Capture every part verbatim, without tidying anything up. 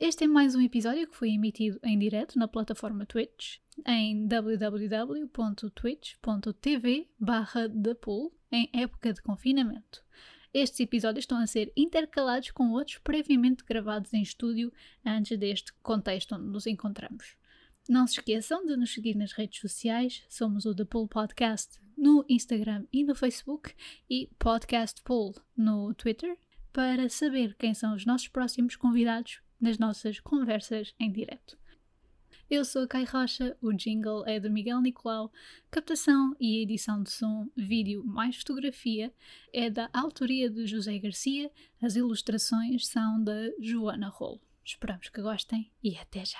Este é mais um episódio que foi emitido em direto na plataforma Twitch, em w w w ponto twitch ponto t v barra The Pool, em época de confinamento. Estes episódios estão a ser intercalados com outros previamente gravados em estúdio antes deste contexto onde nos encontramos. Não se esqueçam de nos seguir nas redes sociais, somos o The Pool Podcast no Instagram e no Facebook e Podcast Pool no Twitter, para saber quem são os nossos próximos convidados nas nossas conversas em direto. Eu sou a Kai Rocha, o jingle é do Miguel Nicolau, captação e edição de som, vídeo mais fotografia é da autoria de José Garcia, as ilustrações são da Joana Rolo. Esperamos que gostem e até já!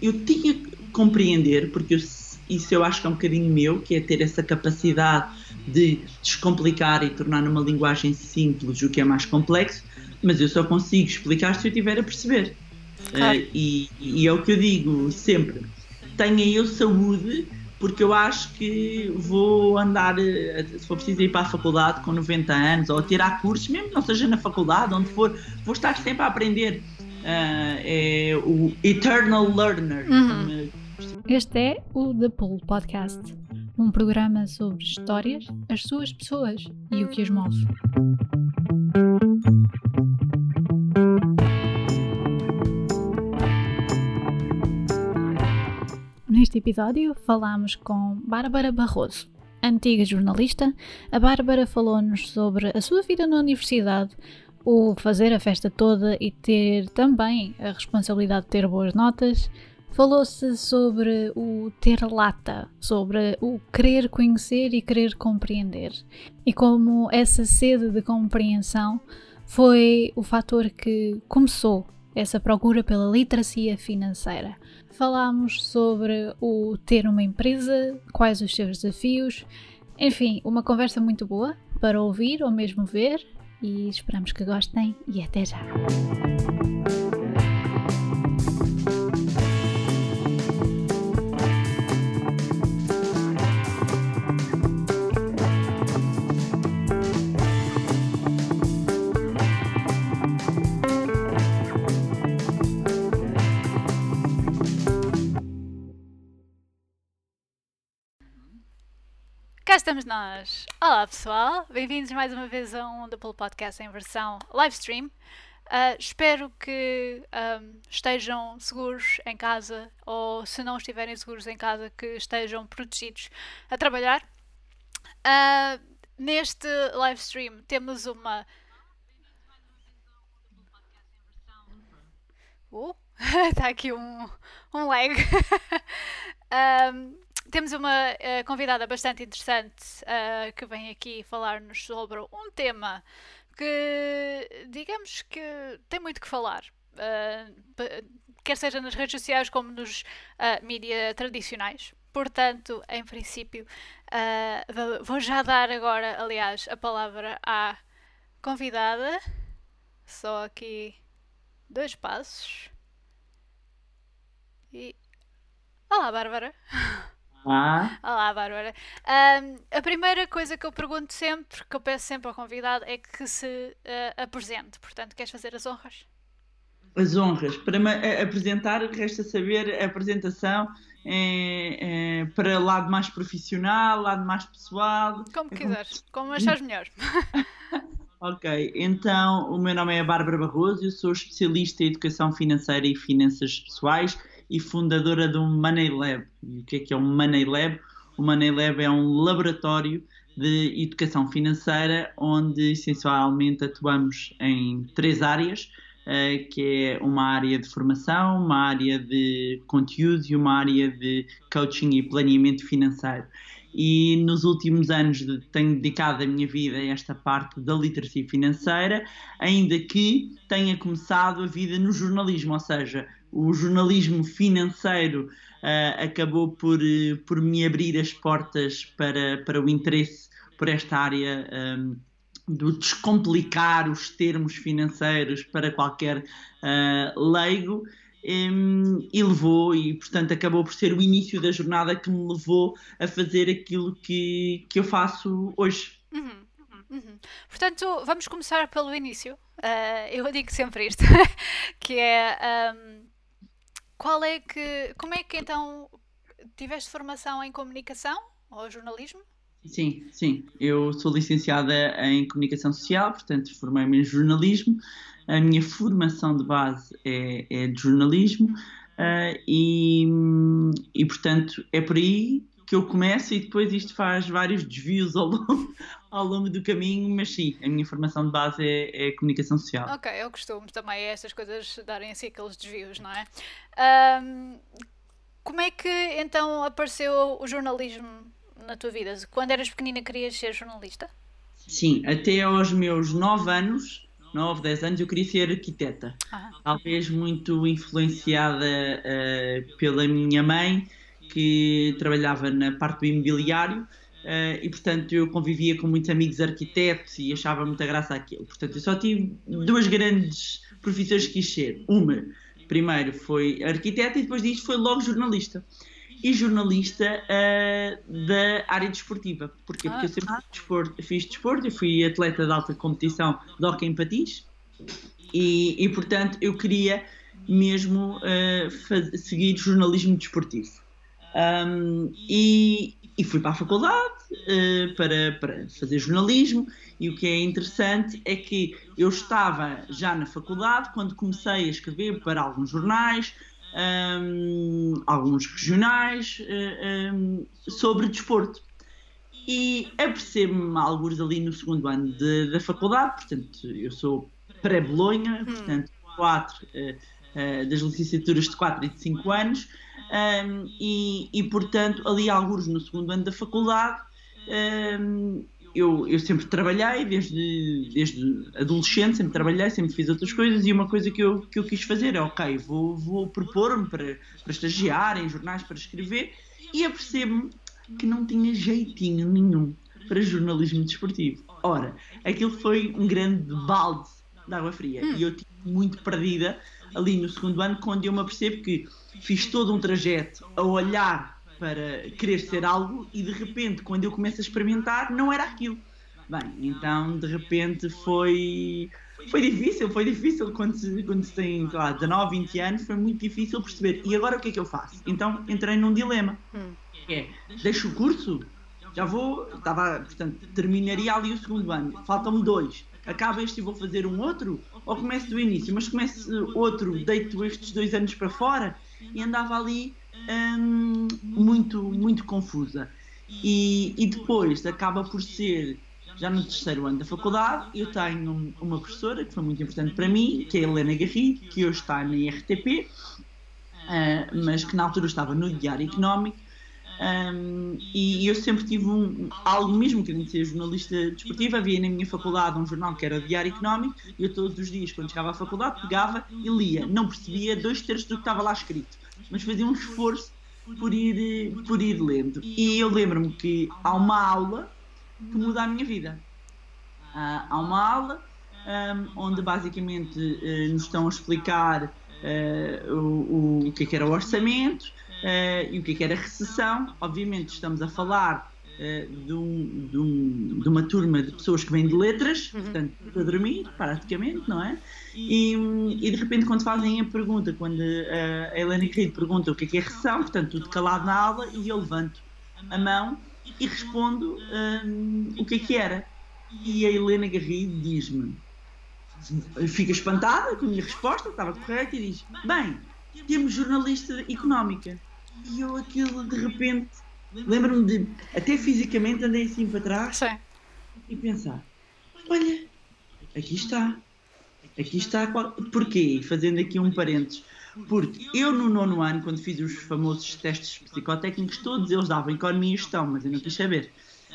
Eu tinha que compreender, porque eu, isso eu acho que é um bocadinho meu, que é ter essa capacidade de descomplicar e tornar numa linguagem simples o que é mais complexo, mas eu só consigo explicar se eu estiver a perceber. Claro. Uh, e, e é o que eu digo sempre, tenha eu saúde, porque eu acho que vou andar, se for preciso ir para a faculdade com noventa anos, ou tirar cursos, mesmo que não seja na faculdade, onde for, vou estar sempre a aprender. Uh, é o Eternal Learner. Uhum. Este é o The Pool Podcast, um programa sobre histórias, as suas pessoas e o que as move. Neste episódio falámos com Bárbara Barroso, antiga jornalista. A Bárbara falou-nos sobre a sua vida na universidade, o fazer a festa toda e ter também a responsabilidade de ter boas notas. Falou-se sobre o ter lata, sobre o querer conhecer e querer compreender. E como essa sede de compreensão foi o fator que começou essa procura pela literacia financeira. Falámos sobre o ter uma empresa, quais os seus desafios. Enfim, uma conversa muito boa para ouvir ou mesmo ver. E esperamos que gostem e até já! Cá estamos nós! Olá pessoal, bem-vindos mais uma vez a um The Pool Podcast em versão live stream. Uh, espero que um, estejam seguros em casa, ou se não estiverem seguros em casa, que estejam protegidos a trabalhar. Uh, neste live stream temos uma... Uh, está aqui um, um lag. um, Temos uma uh, convidada bastante interessante uh, que vem aqui falar-nos sobre um tema que, digamos que, tem muito que falar, uh, quer seja nas redes sociais como nos uh, mídias tradicionais. Portanto, em princípio, uh, vou já dar agora, aliás, a palavra à convidada. Só aqui dois passos. E... Olá, Bárbara! Olá. Olá, Bárbara. Um, a primeira coisa que eu pergunto sempre, que eu peço sempre ao convidado, é que se uh, apresente. Portanto, queres fazer as honras? As honras. Para me apresentar, resta saber a apresentação é, é, para lado mais profissional, lado mais pessoal. Como é quiseres, como, como achares melhor. Ok, então o meu nome é Bárbara Barroso, eu sou especialista em educação financeira e finanças pessoais e fundadora do Money Lab. E o que é que é o Money Lab? O Money Lab é um laboratório de educação financeira onde essencialmente atuamos em três áreas, que é uma área de formação, uma área de conteúdo e uma área de coaching e planeamento financeiro. E nos últimos anos tenho dedicado a minha vida a esta parte da literacia financeira, ainda que tenha começado a vida no jornalismo, ou seja, o jornalismo financeiro uh, acabou por, uh, por me abrir as portas para, para o interesse por esta área um, do descomplicar os termos financeiros para qualquer uh, leigo. Um, e levou, e portanto acabou por ser o início da jornada que me levou a fazer aquilo que, que eu faço hoje. Uhum, uhum. Portanto, vamos começar pelo início. uh, eu digo sempre isto, que é, um, qual é que, como é que então, tiveste formação em comunicação ou jornalismo? Sim, sim. Eu sou licenciada em Comunicação Social, portanto formei-me em jornalismo. A minha formação de base é, é de jornalismo uh, e, e, portanto, é por aí que eu começo e depois isto faz vários desvios ao longo, ao longo do caminho, mas sim, a minha formação de base é, é Comunicação Social. Ok, eu costumo também estas coisas darem assim aqueles desvios, não é? Um, como é que, então, apareceu o jornalismo na tua vida? Quando eras pequenina querias ser jornalista? Sim, até aos meus nove anos, nove, dez anos, eu queria ser arquiteta. Ah. Talvez muito influenciada uh, pela minha mãe, que trabalhava na parte do imobiliário uh, e, portanto, eu convivia com muitos amigos arquitetos e achava muita graça aquilo. Portanto, eu só tive duas grandes profissões que quis ser. Uma, primeiro, foi arquiteta e depois disto foi logo jornalista. E jornalista uh, da área desportiva. Porquê? Porque eu sempre fiz desporto, fiz desporto, eu fui atleta de alta competição de hóquei em patins e, e, portanto, eu queria mesmo uh, fazer, seguir jornalismo desportivo. Um, e, e fui para a faculdade uh, para, para fazer jornalismo e o que é interessante é que eu estava já na faculdade quando comecei a escrever para alguns jornais, Um, alguns regionais uh, um, sobre desporto e apercebo-me alguns ali no segundo ano de, da faculdade, portanto eu sou pré-Bolonha, hum. portanto quatro, uh, uh, das licenciaturas de quatro e de cinco anos um, e, e portanto ali alguns no segundo ano da faculdade um, eu, eu sempre trabalhei desde, desde adolescente, sempre trabalhei, sempre fiz outras coisas e uma coisa que eu, que eu quis fazer é ok, vou, vou propor-me para, para estagiar em jornais, para escrever e apercebo-me que não tinha jeitinho nenhum para jornalismo desportivo. Ora, aquilo foi um grande balde de água fria hum. e eu estive muito perdida ali no segundo ano quando eu me apercebo que fiz todo um trajeto a olhar para querer ser algo e de repente quando eu começo a experimentar não era aquilo. Bem, então de repente foi, foi difícil, foi difícil quando se, quando se tem sei lá, dezanove, vinte anos, foi muito difícil perceber. E agora o que é que eu faço? Então entrei num dilema, que é, deixo o curso, já vou, estava, portanto, terminaria ali o segundo ano, faltam-me dois, acabo este e vou fazer um outro? Ou começo do início, mas começo outro, deito estes dois anos para fora e andava ali Hum, muito, muito confusa e, e depois acaba por ser já no terceiro ano da faculdade. Eu tenho uma professora que foi muito importante para mim, que é a Helena Garrido, que hoje está na R T P uh, mas que na altura estava no Diário Económico um, e eu sempre tive um, algo mesmo querendo ser jornalista desportiva. Havia na minha faculdade um jornal que era o Diário Económico e eu todos os dias quando chegava à faculdade pegava e lia, não percebia dois terços do que estava lá escrito, mas fazia um esforço por ir, por ir lendo. E eu lembro-me que há uma aula que muda a minha vida. Uh, há uma aula um, onde basicamente uh, nos estão a explicar uh, o, o, o que é que era o orçamento uh, e o que é que era a recessão. Obviamente estamos a falar uh, de, um, de, um, de uma turma de pessoas que vêm de letras, portanto, a dormir praticamente, não é? E, e de repente quando fazem a pergunta, quando a, a Helena Garrido pergunta o que é que é recessão, portanto tudo calado na aula e eu levanto a mão e respondo um, o que é que era. E a Helena Garrido diz-me, fica espantada com a minha resposta, estava correta, e diz, bem, temos jornalista económica. E eu aquilo de repente, lembro-me de, até fisicamente andei assim para trás Sim. e pensar, olha, aqui está. Aqui está, porquê? Fazendo aqui um parênteses, porque eu no nono ano, quando fiz os famosos testes psicotécnicos, todos eles davam economia e gestão, mas eu não quis saber.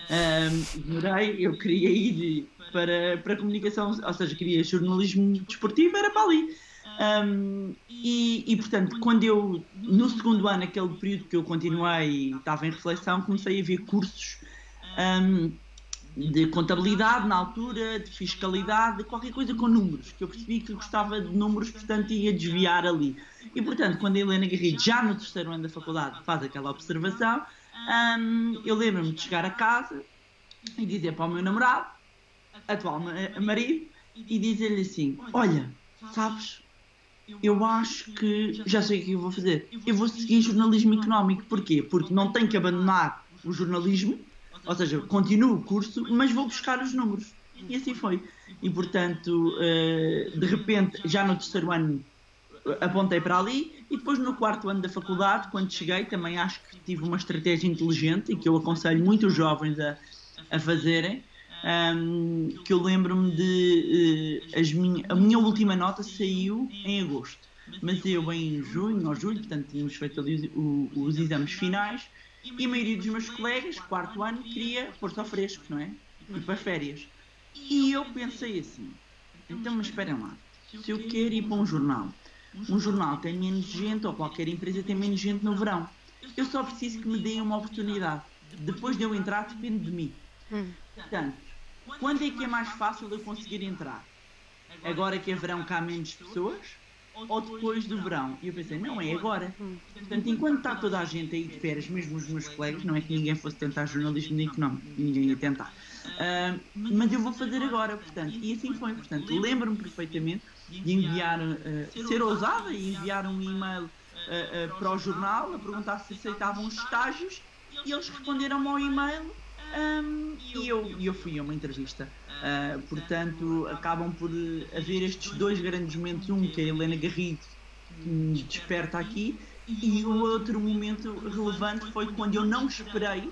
Um, ignorei, eu queria ir para, para a comunicação, ou seja, queria jornalismo desportivo, era para ali. Um, e, e, portanto, quando eu, no segundo ano, aquele período que eu continuei e estava em reflexão, comecei a ver cursos Um, de contabilidade na altura, de fiscalidade, de qualquer coisa com números, que eu percebi que eu gostava de números, portanto ia desviar ali. E portanto, quando a Helena Garrido, já no terceiro ano da faculdade, faz aquela observação, hum, eu lembro-me de chegar a casa e dizer para o meu namorado, atual marido, e dizer-lhe assim: olha, sabes, eu acho que já sei o que eu vou fazer, eu vou seguir jornalismo económico. Porquê? Porque não tenho que abandonar o jornalismo, ou seja, continuo o curso, mas vou buscar os números. E assim foi. E portanto, de repente, já no terceiro ano apontei para ali, e depois no quarto ano da faculdade, quando cheguei, também acho que tive uma estratégia inteligente e que eu aconselho muito os jovens a, a fazerem, um, que eu lembro-me de uh, as minha, a minha última nota saiu em agosto, mas eu em junho ou julho, portanto tínhamos feito ali os, os exames finais, e a maioria dos meus colegas, quarto ano, queria pôr-se ao fresco, não é? E para férias. E eu pensei assim, então mas esperem lá, se eu quero ir para um jornal, um jornal tem menos gente, ou qualquer empresa tem menos gente no verão. Eu só preciso que me deem uma oportunidade. Depois de eu entrar, depende de mim. Hum. Portanto, quando é que é mais fácil eu conseguir entrar? Agora que é verão que há menos pessoas? Ou depois do verão? E eu pensei, não, é agora. Hum. Portanto, enquanto está toda a gente aí de férias, mesmo os meus colegas, não é que ninguém fosse tentar jornalismo económico, ninguém ia tentar. Uh, mas eu vou fazer agora, portanto. E assim foi, portanto, lembro-me perfeitamente de enviar, uh, ser ousada e enviar um e-mail uh, uh, para o jornal a perguntar se aceitavam os estágios, e eles responderam-me ao e-mail, um, e eu, eu fui a uma entrevista. Uh, portanto, acabam por haver estes dois grandes momentos, um que a Helena Garrido me desperta aqui, e o outro momento relevante foi quando eu não esperei.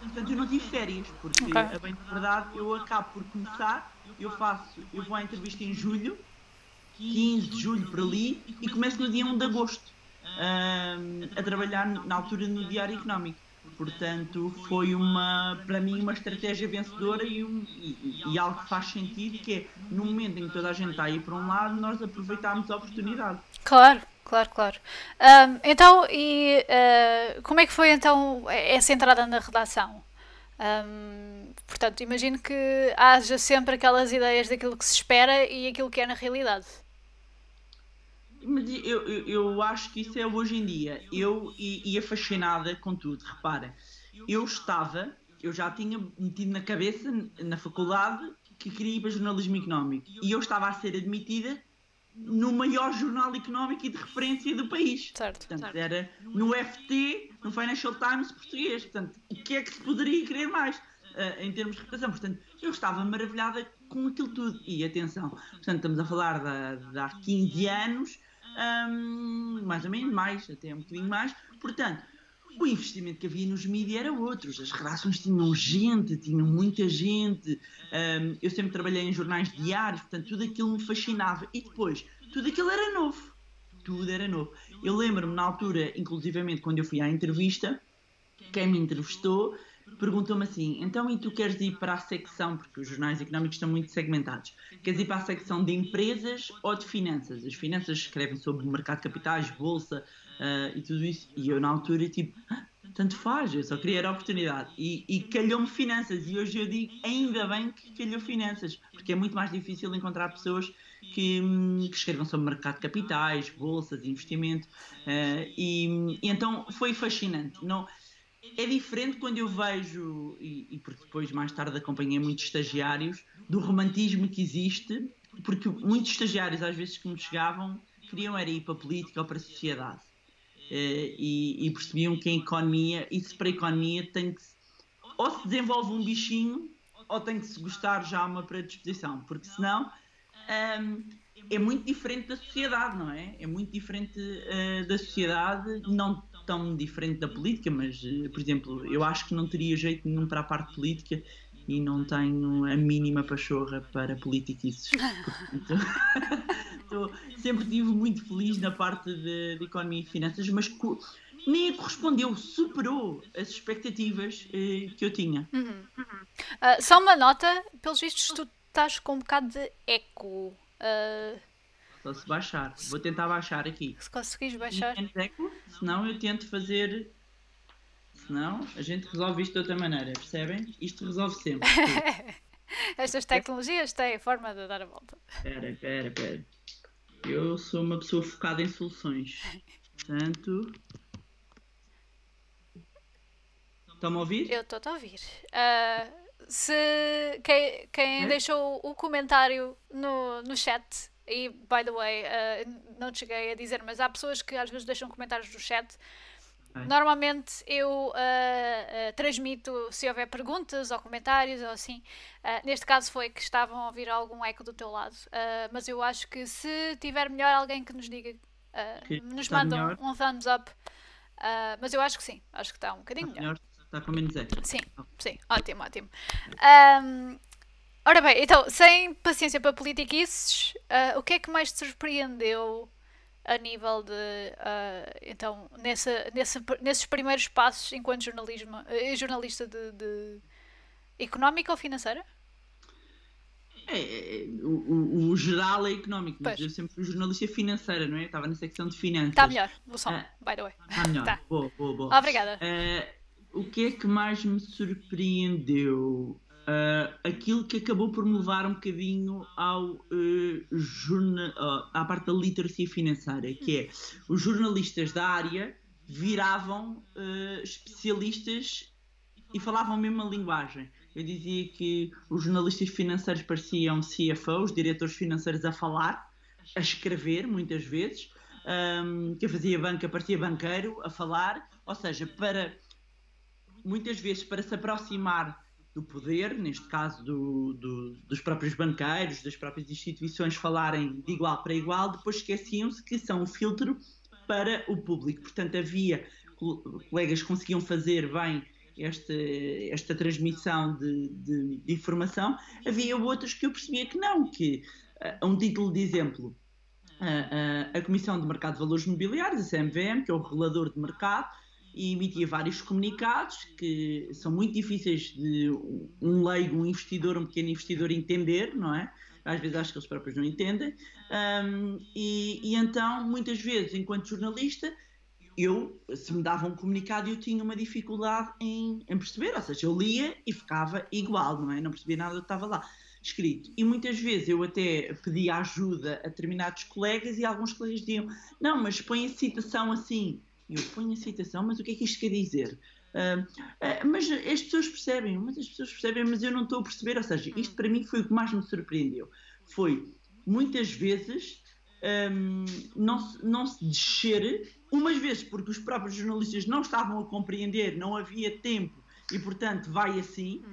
Portanto, eu não tive férias, porque, okay. a bem de verdade, eu acabo por começar, eu faço, eu vou à entrevista em julho, quinze de julho para ali, e começo no dia um de agosto, um, a trabalhar na altura no Diário Económico. Portanto, foi uma, para mim, uma estratégia vencedora e, um, e, e algo que faz sentido, que é, no momento em que toda a gente está aí para um lado, nós aproveitarmos a oportunidade. Claro. Claro, claro. Um, então, e uh, como é que foi então essa entrada na redação? Um, portanto, imagino que haja sempre aquelas ideias daquilo que se espera e aquilo que é na realidade. Mas eu, eu, eu acho que isso é hoje em dia. Eu ia fascinada com tudo, repara. Eu estava, eu já tinha metido na cabeça, na faculdade, que queria ir para jornalismo económico. E eu estava a ser admitida no maior jornal económico e de referência do país. Certo, portanto, certo. Era no F T, no Financial Times português. Portanto, o que é que se poderia querer mais uh, em termos de reputação? Portanto, eu estava maravilhada com aquilo tudo. E atenção, portanto, estamos a falar de, de há quinze anos, um, mais ou menos, mais, até um bocadinho mais. Portanto, o investimento que havia nos mídias era outro. As redações tinham gente, tinham muita gente. Um, eu sempre trabalhei em jornais diários, portanto, tudo aquilo me fascinava. E depois, tudo aquilo era novo. Tudo era novo. Eu lembro-me, na altura, inclusivamente, quando eu fui à entrevista, quem me entrevistou perguntou-me assim, então, e tu queres ir para a secção, porque os jornais económicos estão muito segmentados, queres ir para a secção de empresas ou de finanças? As finanças escrevem sobre o mercado de capitais, bolsa, uh, e tudo isso. E eu, na altura, tipo, ah, tanto faz, eu só queria a oportunidade. E, e calhou-me finanças. E hoje eu digo, ainda bem que calhou finanças, porque é muito mais difícil encontrar pessoas que, que escrevam sobre mercado de capitais, bolsas, investimento. Uh, e, e então, foi fascinante. Não... É diferente quando eu vejo, e, e porque depois mais tarde acompanhei muitos estagiários, do romantismo que existe, porque muitos estagiários às vezes que me chegavam queriam era ir para a política ou para a sociedade, e, e percebiam que a economia, e se para a economia tem que, ou se desenvolve um bichinho, ou tem que se gostar já uma predisposição, porque senão hum, é muito diferente da sociedade, não é? É muito diferente uh, da sociedade, não tão diferente da política, mas, por exemplo, eu acho que não teria jeito nenhum para a parte política e não tenho a mínima pachorra para politiquices. Então, sempre estive muito feliz na parte de, de economia e finanças, mas co- nem correspondeu, superou as expectativas eh, que eu tinha. Uhum. Uh, só uma nota, pelos vistos tu estás com um bocado de eco. Uh... Só se baixar. Vou tentar baixar aqui. Se conseguires baixar. Se não, eu tento fazer... Se não, a gente resolve isto de outra maneira, percebem? Isto resolve sempre. Estas tecnologias têm a forma de dar a volta. Espera, espera, espera. Eu sou uma pessoa focada em soluções. Portanto... Estão-me a ouvir? Eu estou a ouvir. Uh, se quem, quem hum? deixou o comentário no, no chat, e by the way, uh, não te cheguei a dizer, mas há pessoas que às vezes deixam comentários no chat. Normalmente eu uh, uh, transmito se houver perguntas ou comentários ou assim. Uh, neste caso foi que estavam a ouvir algum eco do teu lado, uh, mas eu acho que se tiver melhor alguém que nos diga, uh, que nos manda melhor. um thumbs up, uh, mas eu acho que sim, acho que está um bocadinho está melhor. Está com menos eco. Sim, sim, ótimo, ótimo. Um, ora bem, então, sem paciência para politiquices, uh, o que é que mais te surpreendeu a nível de, uh, então, nessa, nessa, nesses primeiros passos enquanto jornalismo, uh, jornalista de, de económica ou financeira? É, é o, o geral é económico, mas eu sempre fui jornalista financeira, não é? Eu estava na secção de finanças. Está melhor, o som, uh, by the way. Está melhor, tá. boa, boa, boa. Obrigada. Uh, o que é que mais me surpreendeu? Uh, aquilo que acabou por me levar um bocadinho ao, uh, jorna- uh, à parte da literacia financeira, que é os jornalistas da área viravam uh, especialistas e falavam a mesma linguagem. Eu dizia que os jornalistas financeiros pareciam C F Os, diretores financeiros a falar, a escrever muitas vezes, um, quem fazia banca parecia banqueiro a falar, ou seja, para, muitas vezes para se aproximar do poder, neste caso do, do, dos próprios banqueiros, das próprias instituições falarem de igual para igual, depois esqueciam-se que são um filtro para o público. Portanto, havia colegas que conseguiam fazer bem esta, esta transmissão de, de, de informação, havia outros que eu percebia que não, que a um título de exemplo, a, a, a Comissão de Mercado de Valores Mobiliários, a C M V M, que é o regulador de mercado, e emitia vários comunicados que são muito difíceis de um leigo, um investidor, um pequeno investidor entender, não é? Às vezes acho que eles próprios não entendem. Um, e, e então, muitas vezes, enquanto jornalista, eu, se me dava um comunicado, eu tinha uma dificuldade em, em perceber, ou seja, eu lia e ficava igual, não é? Não percebia nada do que estava lá escrito. E muitas vezes eu até pedia ajuda a determinados colegas e alguns colegas diziam, não, mas põe a citação assim. Eu ponho a citação, mas o que é que isto quer dizer? Uh, uh, mas as pessoas percebem, mas as pessoas percebem, mas eu não estou a perceber. Ou seja, isto para mim foi o que mais me surpreendeu. Foi, muitas vezes, um, não, não se descer, umas vezes porque os próprios jornalistas não estavam a compreender, não havia tempo, e portanto vai assim.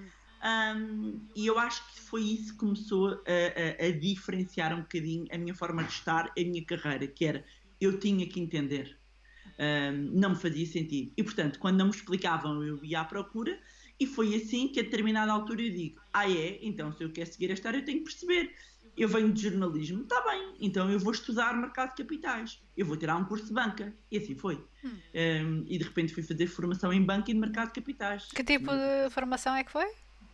Um, e eu acho que foi isso que começou a, a, a diferenciar um bocadinho a minha forma de estar, a minha carreira, que era, eu tinha que entender. Um, não me fazia sentido. E, portanto, quando não me explicavam, eu ia à procura, e foi assim que, a determinada altura, eu digo, ah, é? Então, se eu quero seguir a história, eu tenho que perceber. Eu venho de jornalismo, está bem, então eu vou estudar mercado de capitais. Eu vou tirar um curso de banca. E assim foi. Hum. Um, e, de repente, fui fazer formação em banca e de mercado de capitais. Que tipo de formação é que foi?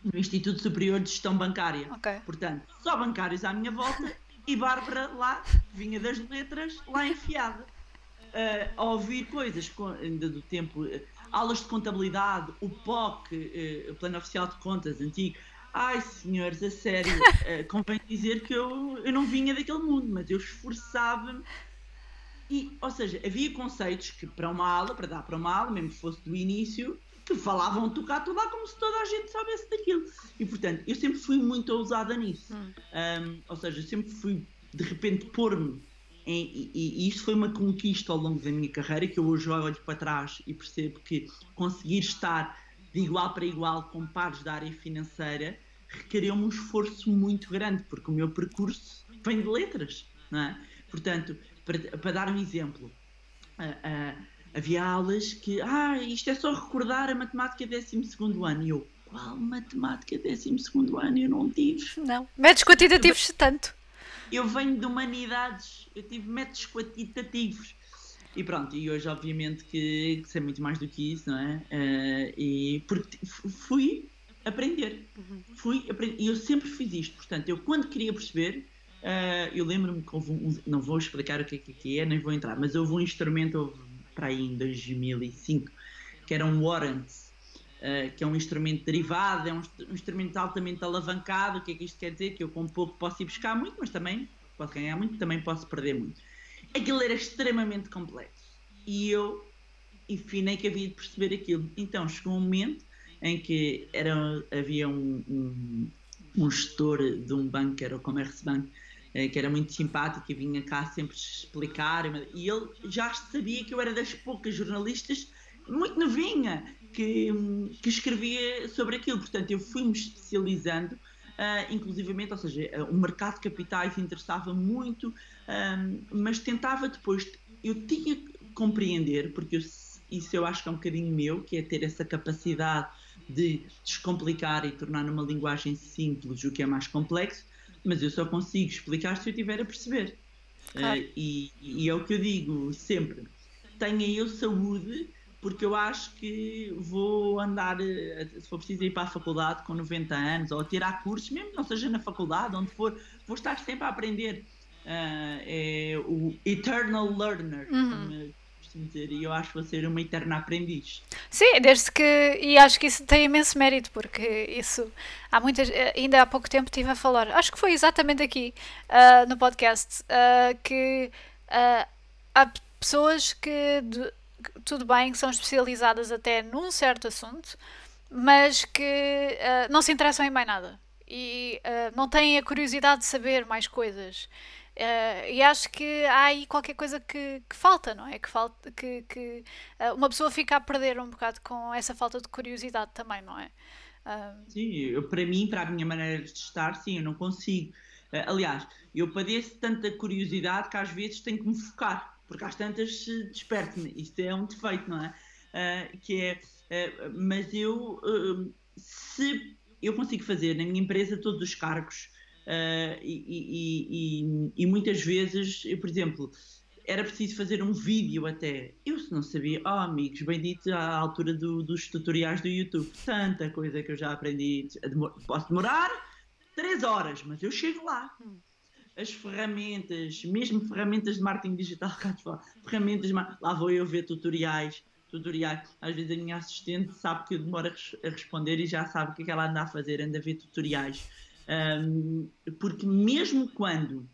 No Instituto Superior de Gestão Bancária. Okay. Portanto, só bancários à minha volta, e Bárbara lá, vinha das letras, lá enfiada. Uh, a ouvir coisas com, ainda do tempo, uh, aulas de contabilidade, o P O C, uh, o Plano Oficial de Contas antigo. Ai, senhores, a sério, uh, convém dizer que eu, eu não vinha daquele mundo, mas eu esforçava-me. E, ou seja, havia conceitos que para uma aula, para dar para uma aula, mesmo que fosse do início, que falavam tocado lá como se toda a gente soubesse daquilo. E, portanto, eu sempre fui muito ousada nisso. Hum. Um, ou seja, eu sempre fui, de repente, pôr-me. E, e, e isto foi uma conquista ao longo da minha carreira, que eu hoje olho para trás e percebo que conseguir estar de igual para igual com pares da área financeira requereu-me um esforço muito grande, porque o meu percurso vem de letras, não é? Portanto, para, para dar um exemplo, uh, uh, havia aulas que, ah, isto é só recordar a matemática décimo segundo ano, e eu, qual matemática décimo segundo ano? Eu não tive. Não, métodos quantitativos tanto. Eu venho de humanidades, eu tive métodos quantitativos. E pronto, e hoje obviamente que, que sei muito mais do que isso, não é? Uh, e porque fui aprender, fui aprender, e eu sempre fiz isto. Portanto, eu quando queria perceber, uh, eu lembro-me que houve um, não vou explicar o que é que é, nem vou entrar, mas houve um instrumento, houve para aí em dois mil e cinco, que era um warrant. Uh, que é um instrumento derivado, é um, um instrumento altamente alavancado. O que é que isto quer dizer? Que eu com pouco posso ir buscar muito, mas também posso ganhar muito, também posso perder muito. Aquilo era extremamente complexo, e eu, enfim, nem que havia de perceber aquilo. Então chegou um momento em que era, havia um, um, um gestor de um banco, que era o Comércio Banco, que era muito simpático e vinha cá sempre explicar, e ele já sabia que eu era das poucas jornalistas, muito novinha, que, que escrevia sobre aquilo. Portanto, eu fui-me especializando, uh, inclusivamente, ou seja, uh, o mercado de capitais interessava muito, uh, mas tentava depois, eu tinha que compreender, porque eu, isso eu acho que é um bocadinho meu, que é ter essa capacidade de descomplicar e tornar numa linguagem simples o que é mais complexo, mas eu só consigo explicar se eu estiver a perceber. Claro. Uh, e, e é o que eu digo sempre, tenha eu saúde, porque eu acho que vou andar, se for preciso ir para a faculdade com noventa anos, ou tirar cursos, mesmo que não seja na faculdade, onde for, vou estar sempre a aprender. Uh, é o eternal learner, uhum. como costumo dizer, e eu acho que vou ser uma eterna aprendiz. Sim, desde que, e acho que isso tem imenso mérito, porque isso, há muitas, ainda há pouco tempo estive a falar, acho que foi exatamente aqui, uh, no podcast, uh, que uh, há pessoas que... De, tudo bem, que são especializadas até num certo assunto, mas que uh, não se interessam em mais nada e uh, não têm a curiosidade de saber mais coisas, uh, e acho que há aí qualquer coisa que, que falta, não é? Que, falta, que, que uh, uma pessoa fica a perder um bocado com essa falta de curiosidade também, não é? Uh... Sim, eu, para mim, para a minha maneira de estar, sim, eu não consigo. Uh, aliás, eu padeço tanta curiosidade que às vezes tenho que me focar, porque às tantas desperto-me, isto é um defeito, não é? Uh, que é uh, mas eu, uh, se eu consigo fazer na minha empresa todos os cargos, uh, e, e, e, e muitas vezes, eu, por exemplo, era preciso fazer um vídeo até, eu se não sabia, oh amigos, bendito à altura do, dos tutoriais do YouTube, tanta coisa que eu já aprendi, posso demorar três horas, mas eu chego lá. As ferramentas, mesmo ferramentas de marketing digital, ferramentas, lá vou eu ver tutoriais, tutoriais. Às vezes a minha assistente sabe que eu demoro a responder e já sabe o que é que ela anda a fazer, anda a ver tutoriais. Um, porque mesmo quando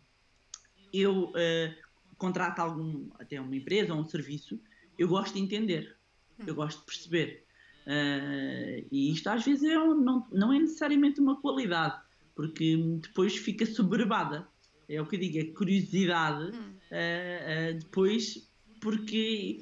eu uh, contrato algum, até uma empresa ou um serviço, eu gosto de entender, eu gosto de perceber. Uh, e isto às vezes é um, não, não é necessariamente uma qualidade, porque depois fica soberbada. É o que eu digo, é curiosidade, hum. uh, uh, depois, porque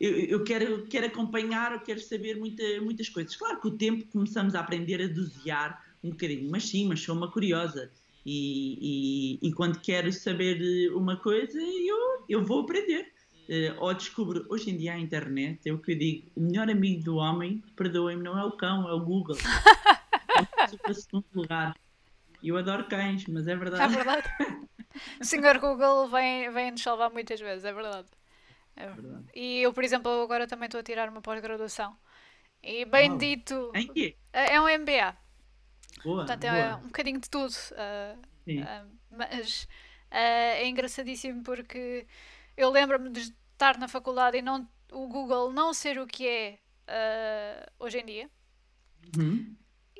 eu, eu quero, quero acompanhar, eu quero saber muita, muitas coisas. Claro que o tempo começamos a aprender a dosear um bocadinho, mas sim, mas sou uma curiosa. E, e, e quando quero saber uma coisa, eu, eu vou aprender. Uh, ou descubro, hoje em dia a internet, é o que eu digo, o melhor amigo do homem, perdoem-me, não é o cão, é o Google. É o segundo lugar. Eu adoro cães, mas é verdade. É verdade. O senhor Google vem, vem nos salvar muitas vezes, é verdade. É verdade. E eu, por exemplo, agora também estou a tirar uma pós-graduação. E bem oh. dito... Em quê? É um M B A. Boa, portanto, boa. É um bocadinho de tudo. Uh, uh, mas uh, é engraçadíssimo porque eu lembro-me de estar na faculdade e não, o Google não ser o que é uh, hoje em dia. Uhum.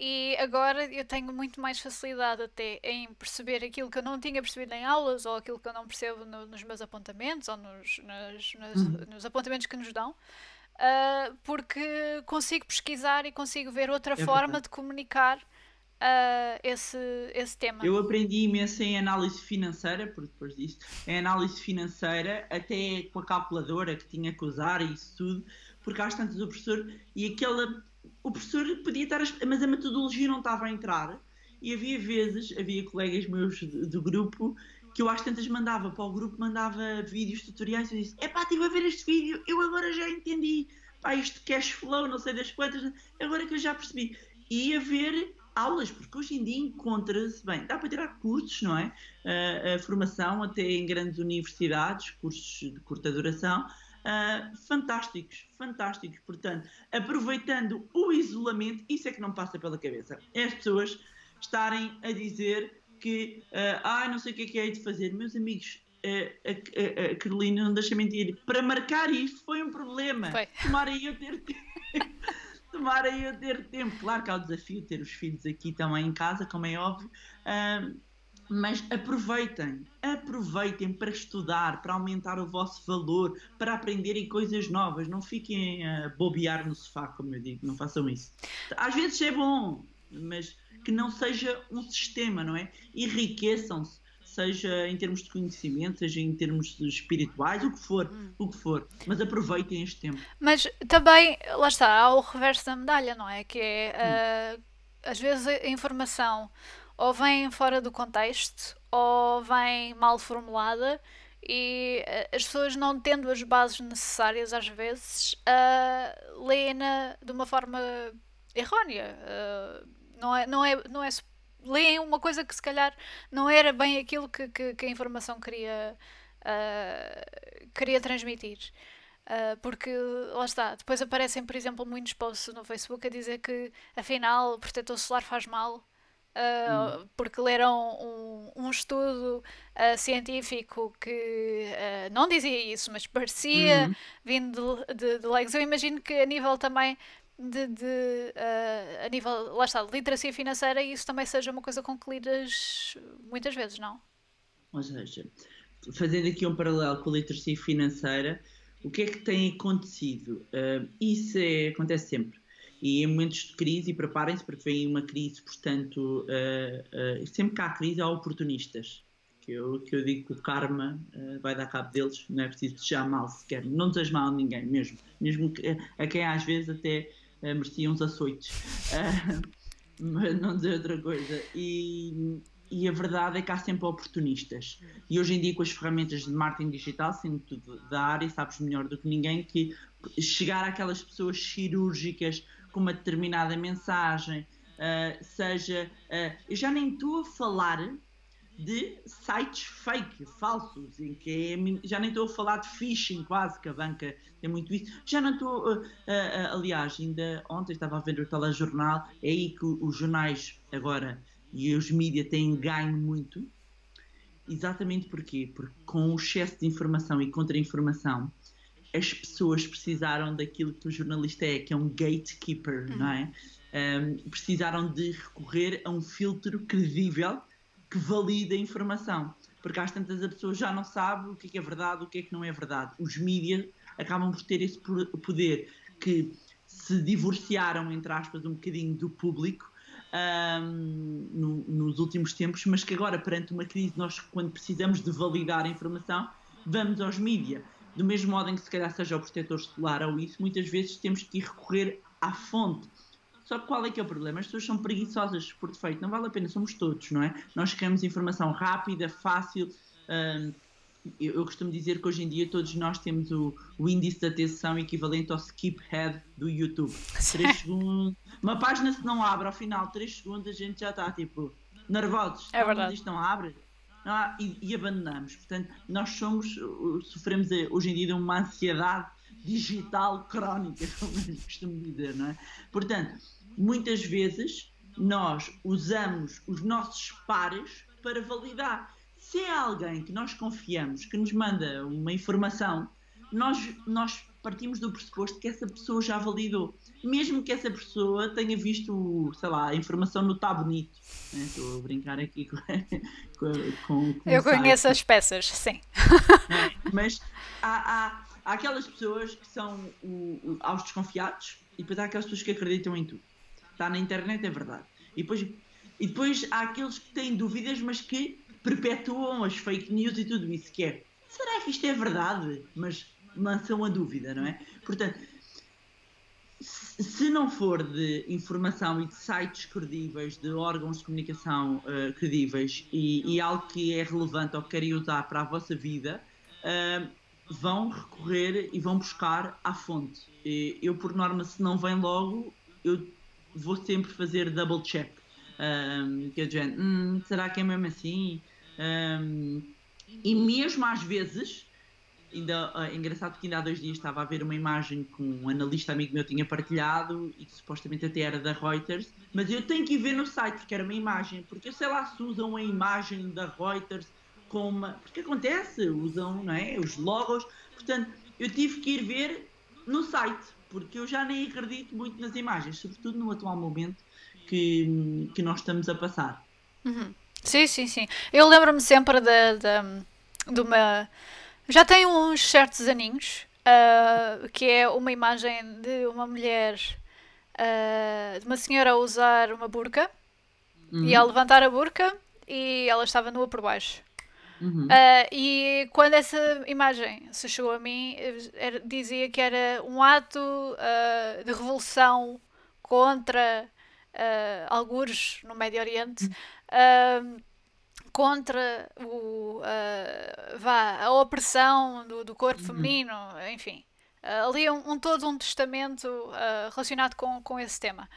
E agora eu tenho muito mais facilidade até em perceber aquilo que eu não tinha percebido em aulas, ou aquilo que eu não percebo no, nos meus apontamentos, ou nos, nos, nos, nos apontamentos que nos dão, uh, porque consigo pesquisar e consigo ver outra é forma verdade. de comunicar uh, esse, esse tema. Eu aprendi imenso em análise financeira, porque depois disso, em análise financeira, até com a calculadora que tinha que usar e isso tudo, porque às tantas o professor e aquela... O professor podia estar, mas a metodologia não estava a entrar, e havia vezes, havia colegas meus do, do grupo, que eu às tantas mandava para o grupo, mandava vídeos, tutoriais, e eu disse, epá, estive a ver este vídeo, eu agora já entendi, pá, isto cash flow, não sei das quantas, agora que eu já percebi. E ia ver aulas, porque hoje em dia encontra-se, bem, dá para tirar cursos, não é? Uh, a formação, até em grandes universidades, cursos de curta duração, Uh, fantásticos, fantásticos. Portanto, aproveitando o isolamento, isso é que não passa pela cabeça. É as pessoas estarem a dizer que, uh, ah, não sei o que é que é de fazer. Meus amigos, uh, a, a, a Carolina não deixa mentir. Para marcar isto foi um problema. Foi. Tomara eu ter tempo. Tomara eu ter tempo. Claro que há o desafio de ter os filhos aqui também em casa, como é óbvio. Uh, Mas aproveitem, aproveitem para estudar, para aumentar o vosso valor, para aprenderem coisas novas. Não fiquem a bobear no sofá, como eu digo, não façam isso. Às vezes é bom, mas que não seja um sistema, não é? Enriqueçam-se, seja em termos de conhecimento, seja em termos espirituais, o que for, hum. o que for. Mas aproveitem este tempo. Mas também, lá está, há o reverso da medalha, não é? Que é, hum. uh, às vezes a informação ou vem fora do contexto, ou vem mal formulada, e as pessoas, não tendo as bases necessárias às vezes, uh, leem-na de uma forma errónea. Uh, não é, não é, não é, leem uma coisa que se calhar não era bem aquilo que, que, que a informação queria, uh, queria transmitir. Uh, porque, lá está, depois aparecem, por exemplo, muitos posts no Facebook a dizer que, afinal, o protetor solar faz mal. Uh, hum. Porque leram um, um estudo uh, científico que uh, não dizia isso, mas parecia hum. vindo de, de, de leigos. Eu imagino que a nível também de, de uh, a nível, lá está, de literacia financeira, isso também seja uma coisa com que lidas muitas vezes, não? Ou seja, fazendo aqui um paralelo com a literacia financeira, o que é que tem acontecido? Uh, isso é, acontece sempre. E em momentos de crise, preparem-se porque vem uma crise, portanto, uh, uh, sempre que há crise há oportunistas, que eu, que eu digo que o karma uh, vai dar cabo deles, não é preciso desejar mal sequer, não desejo mal a ninguém mesmo, mesmo que, a quem às vezes até uh, merecia uns açoites, uh, mas não dizer outra coisa, e, e a verdade é que há sempre oportunistas, e hoje em dia com as ferramentas de marketing digital, sendo tudo da área, sabes melhor do que ninguém, que chegar àquelas pessoas cirúrgicas, com uma determinada mensagem, uh, seja... Uh, eu já nem estou a falar de sites fake, falsos, em que é, já nem estou a falar de phishing quase, que a banca tem muito isso. Já não estou... Uh, uh, uh, aliás, ainda ontem estava a ver o telejornal, é aí que os jornais agora e os mídias têm ganho muito. Exatamente porquê? Porque com o excesso de informação e contra-informação, as pessoas precisaram daquilo que o jornalista é, que é um gatekeeper, uhum. não é? Um, precisaram de recorrer a um filtro credível que valida a informação. Porque às tantas a pessoa já não sabe o que é, que é verdade, o que é que não é verdade. Os mídias acabam por ter esse poder, que se divorciaram, entre aspas, um bocadinho do público um, no, nos últimos tempos, mas que agora, perante uma crise, nós, quando precisamos de validar a informação, vamos aos mídias. Do mesmo modo em que se calhar seja o protetor solar ou isso, muitas vezes temos que ir recorrer à fonte. Só que qual é que é o problema? As pessoas são preguiçosas por defeito, não vale a pena, somos todos, não é? Nós queremos informação rápida, fácil. Hum, eu costumo dizer que hoje em dia todos nós temos o, o índice de atenção equivalente ao skip head do YouTube. três segundos, uma página se não abre, ao final de três segundos a gente já está tipo nervosos. É verdade. Isto não abre. Ah, e, e abandonamos. Portanto, nós somos, sofremos hoje em dia de uma ansiedade digital crónica, como eu costumo dizer, não é? Portanto, muitas vezes nós usamos os nossos pares para validar. Se é alguém que nós confiamos, que nos manda uma informação, nós, nós partimos do pressuposto que essa pessoa já validou. Mesmo que essa pessoa tenha visto, sei lá, a informação no Tá Bonito. Né? Estou a brincar aqui com... com, com, com eu conheço as peças, sim. É, mas há, há, há aquelas pessoas que são o, o, aos desconfiados, e depois há aquelas pessoas que acreditam em tudo. Está na internet, é verdade. E depois, e depois há aqueles que têm dúvidas, mas que perpetuam as fake news e tudo isso, que é, será que isto é verdade? Mas lançam a dúvida, não é? Portanto... se não for de informação e de sites credíveis, de órgãos de comunicação uh, credíveis e, e algo que é relevante ou que querem usar para a vossa vida, uh, vão recorrer e vão buscar à fonte. E eu, por norma, se não vem logo, eu vou sempre fazer double check. Um, que é do género, hum, será que é mesmo assim? Um, e mesmo às vezes... Ainda, é engraçado que ainda há dois dias estava a ver uma imagem que um analista amigo meu tinha partilhado e que supostamente até era da Reuters, mas eu tenho que ir ver no site porque era uma imagem, porque sei lá se usam a imagem da Reuters com uma... porque acontece, usam, não é? Os logos, portanto eu tive que ir ver no site porque eu já nem acredito muito nas imagens, sobretudo no atual momento que, que nós estamos a passar. Uhum. Sim, sim, sim. Eu lembro-me sempre de, de, de uma... Já tem uns certos aninhos, uh, que é uma imagem de uma mulher, uh, de uma senhora a usar uma burca, uhum. e a levantar a burca, e ela estava nua por baixo. Uhum. Uh, e quando essa imagem se chegou a mim, era, dizia que era um ato uh, de revolução contra uh, algures no Médio Oriente, uh, contra o, uh, vá, a opressão do, do corpo uhum. feminino, enfim. Uh, ali um, um todo um testamento uh, relacionado com, com esse tema.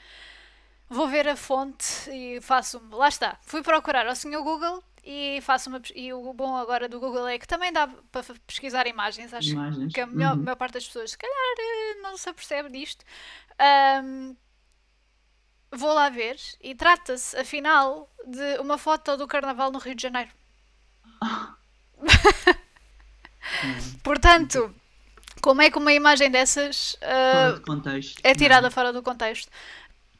Vou ver a fonte e faço-me... Lá está. Fui procurar ao senhor Google... E, faço uma, e o bom agora do Google é que também dá para pesquisar imagens. Acho imagens. que a maior, uhum. maior parte das pessoas, se calhar, não se apercebe disto. Um, vou lá ver. E trata-se, afinal, de uma foto do Carnaval no Rio de Janeiro. Ah. Portanto, como é que uma imagem dessas uh, fora de é tirada fora do contexto?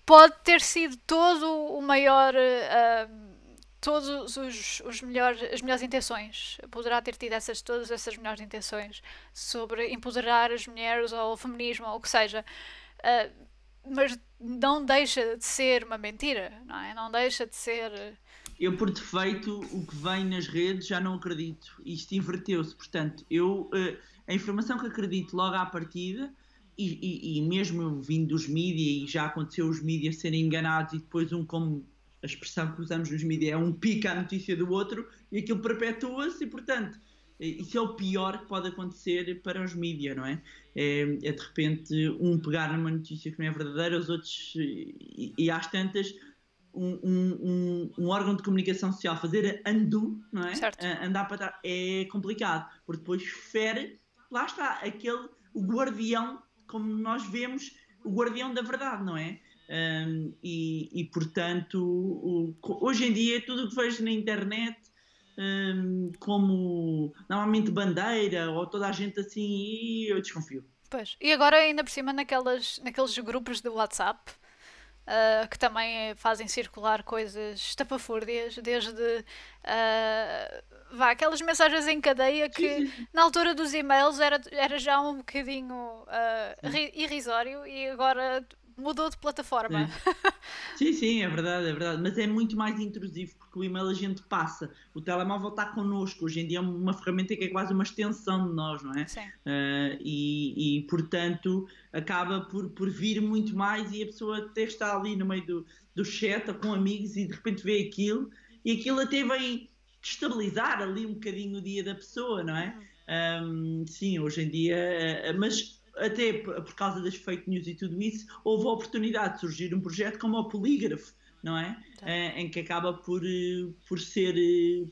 Pode ter sido todo o maior... Uh, todas os, os melhores, as melhores intenções, poderá ter tido essas, todas essas melhores intenções sobre empoderar as mulheres ou o feminismo ou o que seja, uh, mas não deixa de ser uma mentira, não é? Não deixa de ser... Eu, por defeito, o que vem nas redes já não acredito. Isto inverteu-se, portanto, eu, uh, a informação que acredito logo à partida, e, e, e mesmo vindo dos mídias, e já aconteceu os mídias serem enganados e depois um como... A expressão que usamos nos mídias é um pica à notícia do outro e aquilo perpetua-se e, portanto, isso é o pior que pode acontecer para os mídias, não é? É, é de repente um pegar numa notícia que não é verdadeira, os outros, e, e às tantas, um, um, um, um órgão de comunicação social fazer undo, não é? Certo. Andar para trás é complicado, porque depois fere, lá está, aquele, o guardião, como nós vemos, o guardião da verdade, não é? Um, e, e portanto o, o, hoje em dia tudo o que vejo na internet um, como normalmente bandeira ou toda a gente assim, e eu desconfio. Pois, e agora ainda por cima naquelas, naqueles grupos de WhatsApp uh, que também fazem circular coisas estapafúrdias, desde uh, vá, aquelas mensagens em cadeia que na altura dos e-mails era, era já um bocadinho uh, ri, irrisório, e agora mudou de plataforma. Sim. sim, sim, é verdade, é verdade. Mas é muito mais intrusivo, porque o e-mail a gente passa. O telemóvel está connosco. Hoje em dia é uma ferramenta que é quase uma extensão de nós, não é? Sim. Uh, e, e, portanto, acaba por, por vir muito mais, e a pessoa até está ali no meio do, do chat com amigos e de repente vê aquilo, e aquilo até vem destabilizar ali um bocadinho o dia da pessoa, não é? Um, sim, hoje em dia... Uh, mas... até por causa das fake news e tudo isso, houve a oportunidade de surgir um projeto como o Polígrafo, não é? Tá. Em que acaba por, por, ser,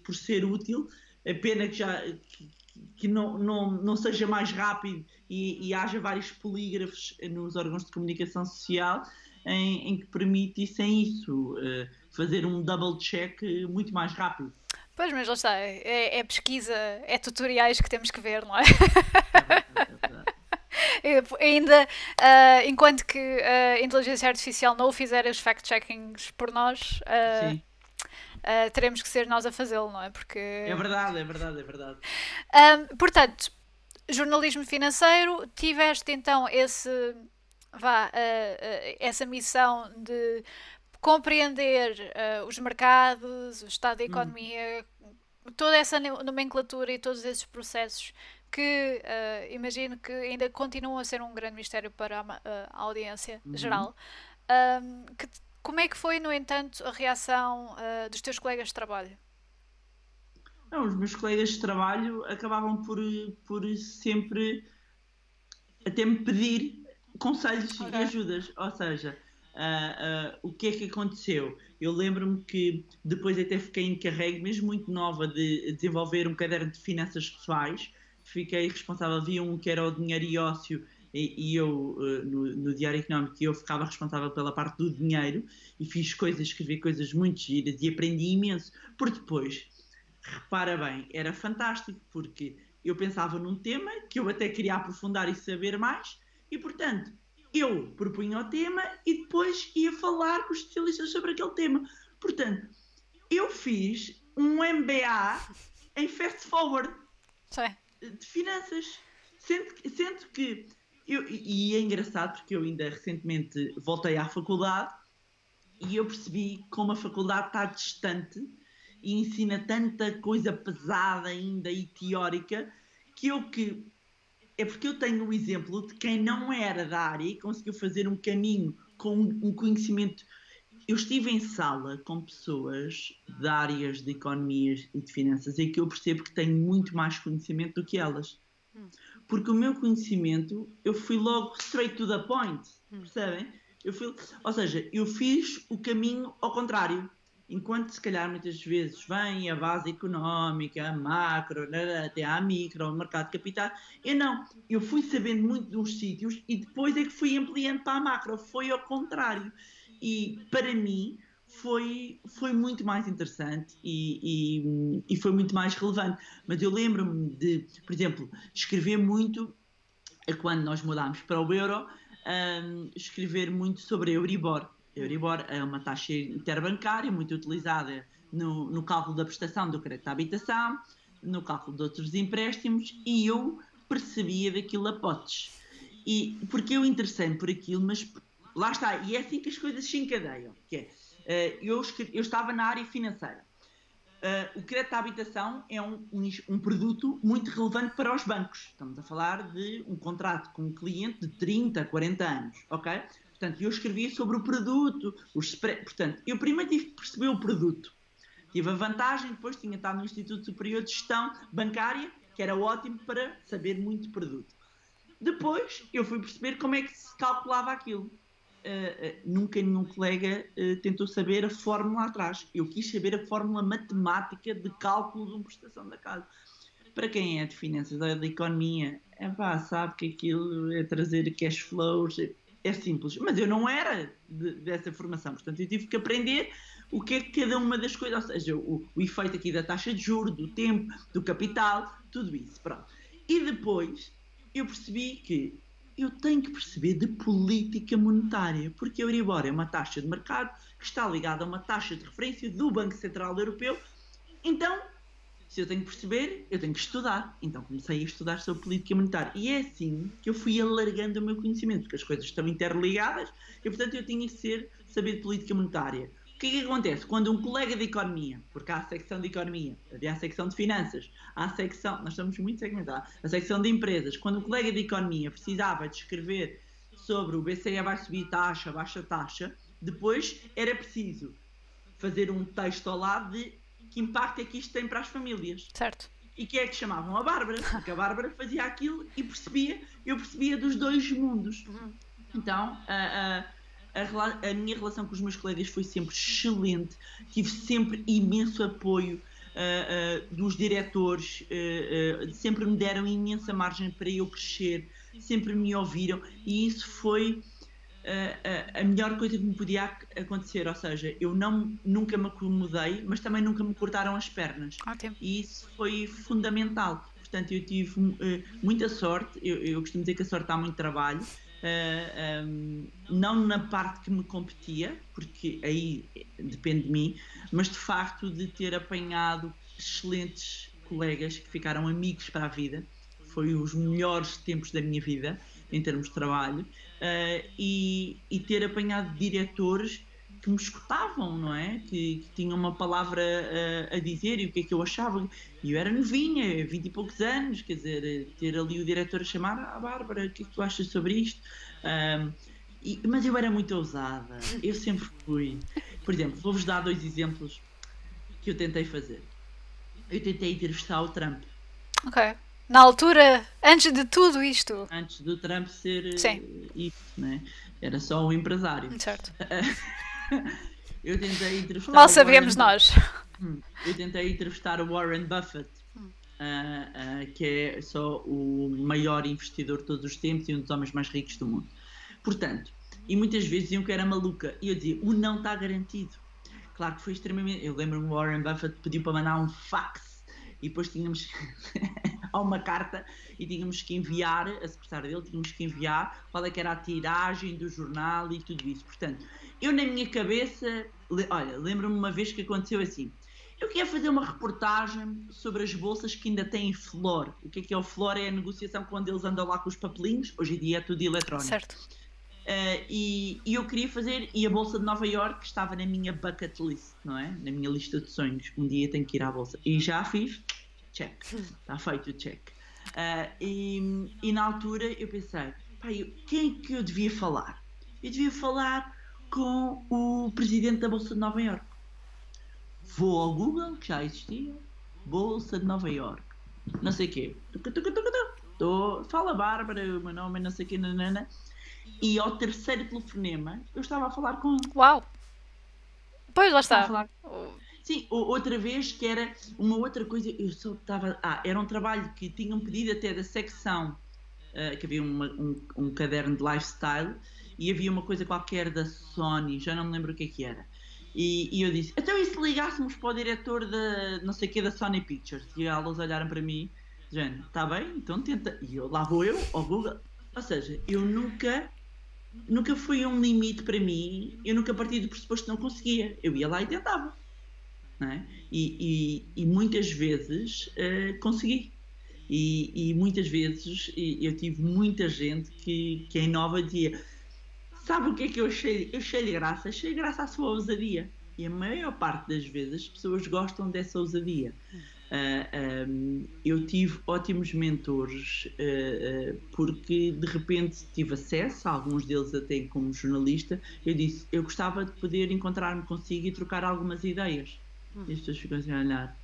por ser útil. A pena que, já, que, que não, não, não seja mais rápido e, e haja vários polígrafos nos órgãos de comunicação social em, em que permitissem isso, fazer um double check muito mais rápido. Pois, mas lá está, é, é pesquisa, é tutoriais que temos que ver, não é? Ainda, uh, enquanto que a uh, inteligência artificial não fizer os fact-checkings por nós, uh, uh, teremos que ser nós a fazê-lo, não é? Porque... É verdade, é verdade, é verdade. Um, portanto, jornalismo financeiro, tiveste então esse, vá, uh, uh, essa missão de compreender uh, os mercados, o estado da economia, hum. toda essa nomenclatura e todos esses processos, que uh, imagino que ainda continuam a ser um grande mistério para a, a audiência uhum. geral. Um, que, como é que foi, no entanto, a reação uh, dos teus colegas de trabalho? Não, os meus colegas de trabalho acabavam por, por sempre até me pedir conselhos okay. e ajudas. Ou seja, uh, uh, o que é que aconteceu? Eu lembro-me que depois até fiquei encarregue, mesmo muito nova, de desenvolver um caderno de finanças pessoais. Fiquei responsável, havia um que era o dinheiro e ócio, e, e eu, no, no Diário Económico, eu ficava responsável pela parte do dinheiro, e fiz coisas, escrevi coisas muito giras, e aprendi imenso, porque depois, repara bem, era fantástico, porque eu pensava num tema que eu até queria aprofundar e saber mais, e portanto, eu propunha o tema, e depois ia falar com os especialistas sobre aquele tema. Portanto, eu fiz um M B A em Fast Forward. Sim. De finanças. Sendo, sendo que eu, e é engraçado porque eu ainda recentemente voltei à faculdade e eu percebi como a faculdade está distante e ensina tanta coisa pesada ainda e teórica que eu que... É porque eu tenho o exemplo de quem não era da área e conseguiu fazer um caminho com um conhecimento. Eu estive em sala com pessoas de áreas de economias e de finanças e que eu percebo que tenho muito mais conhecimento do que elas. Porque o meu conhecimento, eu fui logo straight to the point, percebem? Eu fui, ou seja, eu fiz o caminho ao contrário. Enquanto se calhar muitas vezes vem a base económica, a macro, até à micro, o mercado de capital, eu não, eu fui sabendo muito de uns sítios e depois é que fui ampliando para a macro, foi ao contrário. E para mim foi, foi muito mais interessante e, e, e foi muito mais relevante. Mas eu lembro-me de, por exemplo, escrever muito, quando nós mudámos para o euro, um, escrever muito sobre a Euribor. Euribor é uma taxa interbancária muito utilizada no, no cálculo da prestação do crédito à habitação, no cálculo de outros empréstimos, e eu percebia daquilo a potes. E, porque eu interessei-me por aquilo, mas lá está, e é assim que as coisas se encadeiam. Que é, eu, eu estava na área financeira. O crédito à habitação é um, um, um produto muito relevante para os bancos. Estamos a falar de um contrato com um cliente de trinta, quarenta anos, ok? Portanto, eu escrevia sobre o produto, os portanto, eu primeiro tive que perceber o produto. Tive a vantagem, depois tinha estado no Instituto Superior de Gestão Bancária, que era ótimo para saber muito produto. Depois, eu fui perceber como é que se calculava aquilo. Uh, uh, nunca nenhum colega uh, tentou saber a fórmula atrás. Eu quis saber a fórmula matemática de cálculo de uma prestação da casa. Para quem é de finanças ou de economia, é pá, sabe que aquilo é trazer cash flows... É simples, mas eu não era de, dessa formação, portanto eu tive que aprender o que é que cada uma das coisas, ou seja, o, o efeito aqui da taxa de juros, do tempo, do capital, tudo isso, pronto. E depois eu percebi que eu tenho que perceber de política monetária, porque a Euribor é uma taxa de mercado que está ligada a uma taxa de referência do Banco Central Europeu, então se eu tenho que perceber, eu tenho que estudar. Então comecei a estudar sobre política monetária. E é assim que eu fui alargando o meu conhecimento, porque as coisas estão interligadas e, portanto, eu tinha que ser, saber de política monetária. O que é que acontece? Quando um colega de economia, porque há a secção de economia, havia a secção de finanças, há a secção, nós estamos muito segmentados, a secção de empresas, quando um colega de economia precisava de escrever sobre o B C E vai subir taxa, baixa taxa, depois era preciso fazer um texto ao lado de que impacto é que isto tem para as famílias. Certo. E que é que chamavam a Bárbara, porque a Bárbara fazia aquilo e percebia, eu percebia dos dois mundos. Uhum. Então, a, a, a, a minha relação com os meus colegas foi sempre excelente, tive sempre imenso apoio uh, uh, dos diretores, uh, uh, sempre me deram imensa margem para eu crescer, sempre me ouviram, e isso foi... A, a, a melhor coisa que me podia acontecer, ou seja, eu não, nunca me acomodei, mas também nunca me cortaram as pernas. Okay. E isso foi fundamental. Portanto, eu tive uh, muita sorte, eu, eu costumo dizer que a sorte dá muito trabalho, uh, um, não na parte que me competia, porque aí depende de mim, mas de facto de ter apanhado excelentes colegas que ficaram amigos para a vida, foi os melhores tempos da minha vida, em termos de trabalho, uh, e, e ter apanhado diretores que me escutavam, não é? Que, que tinham uma palavra uh, a dizer e o que é que eu achava. E eu era novinha, vinte e poucos anos, quer dizer, ter ali o diretor a chamar, ah, Bárbara, o que é que tu achas sobre isto? Uh, e, mas eu era muito ousada, eu sempre fui. Por exemplo, vou-vos dar dois exemplos que eu tentei fazer. Eu tentei entrevistar o Trump. Ok. Na altura, antes de tudo isto. Antes do Trump ser Sim. isso, né? Era só um empresário. Certo. Eu tentei entrevistar. Mal sabemos nós. Eu tentei entrevistar o Warren Buffett, hum. uh, uh, que é só o maior investidor de todos os tempos e um dos homens mais ricos do mundo. Portanto, e muitas vezes diziam que era maluca. E eu dizia, o não está garantido. Claro que foi extremamente... Eu lembro-me que o Warren Buffett pediu para mandar um fax e depois tínhamos... a uma carta e tínhamos que enviar, a secretária dele, tínhamos que enviar qual é que era a tiragem do jornal e tudo isso. Portanto, eu na minha cabeça, olha, lembro-me uma vez que aconteceu assim, Eu queria fazer uma reportagem sobre as bolsas que ainda têm flor. O que é que é o flor? É a negociação quando eles andam lá com os papelinhos. Hoje em dia é tudo eletrónico. Certo. Uh, e, e eu queria fazer, e a Bolsa de Nova Iorque estava na minha bucket list, não é? Na minha lista de sonhos. Um dia tenho que ir à Bolsa. E já fiz, check. Está feito o check. Uh, e, e na altura eu pensei, pai, quem é que eu devia falar? Eu devia falar com o presidente da Bolsa de Nova Iorque. Vou ao Google, que já existia, Bolsa de Nova Iorque, não sei o quê. Tô, fala Bárbara, o meu nome é não sei o quê, nanana. E ao terceiro telefonema, eu estava a falar com ele. Uau! Pois, lá está. Falar... Sim, outra vez, que era uma outra coisa, eu só estava... Ah, era um trabalho que tinham pedido até da secção, uh, que havia uma, um, um caderno de lifestyle, e havia uma coisa qualquer da Sony, já não me lembro o que é que era. E, e eu disse, então e se ligássemos para o diretor da, não sei o que, da Sony Pictures? E elas olharam para mim, dizendo, está bem, então tenta. E eu, lá vou eu, ao Google. Ou seja, eu nunca, nunca fui um limite para mim, eu nunca parti do pressuposto que não conseguia. Eu ia lá e tentava. Não é? e, e, e muitas vezes uh, consegui. E, e muitas vezes e, eu tive muita gente que, que em Nova dizia... Sabe o que é que eu achei? Eu achei graça, achei graça à sua ousadia. E a maior parte das vezes as pessoas gostam dessa ousadia. Uh, um, eu tive ótimos mentores uh, uh, porque de repente tive acesso, a alguns deles até como jornalista. Eu disse, eu gostava de poder encontrar-me consigo e trocar algumas ideias. E as pessoas ficam assim a olhar.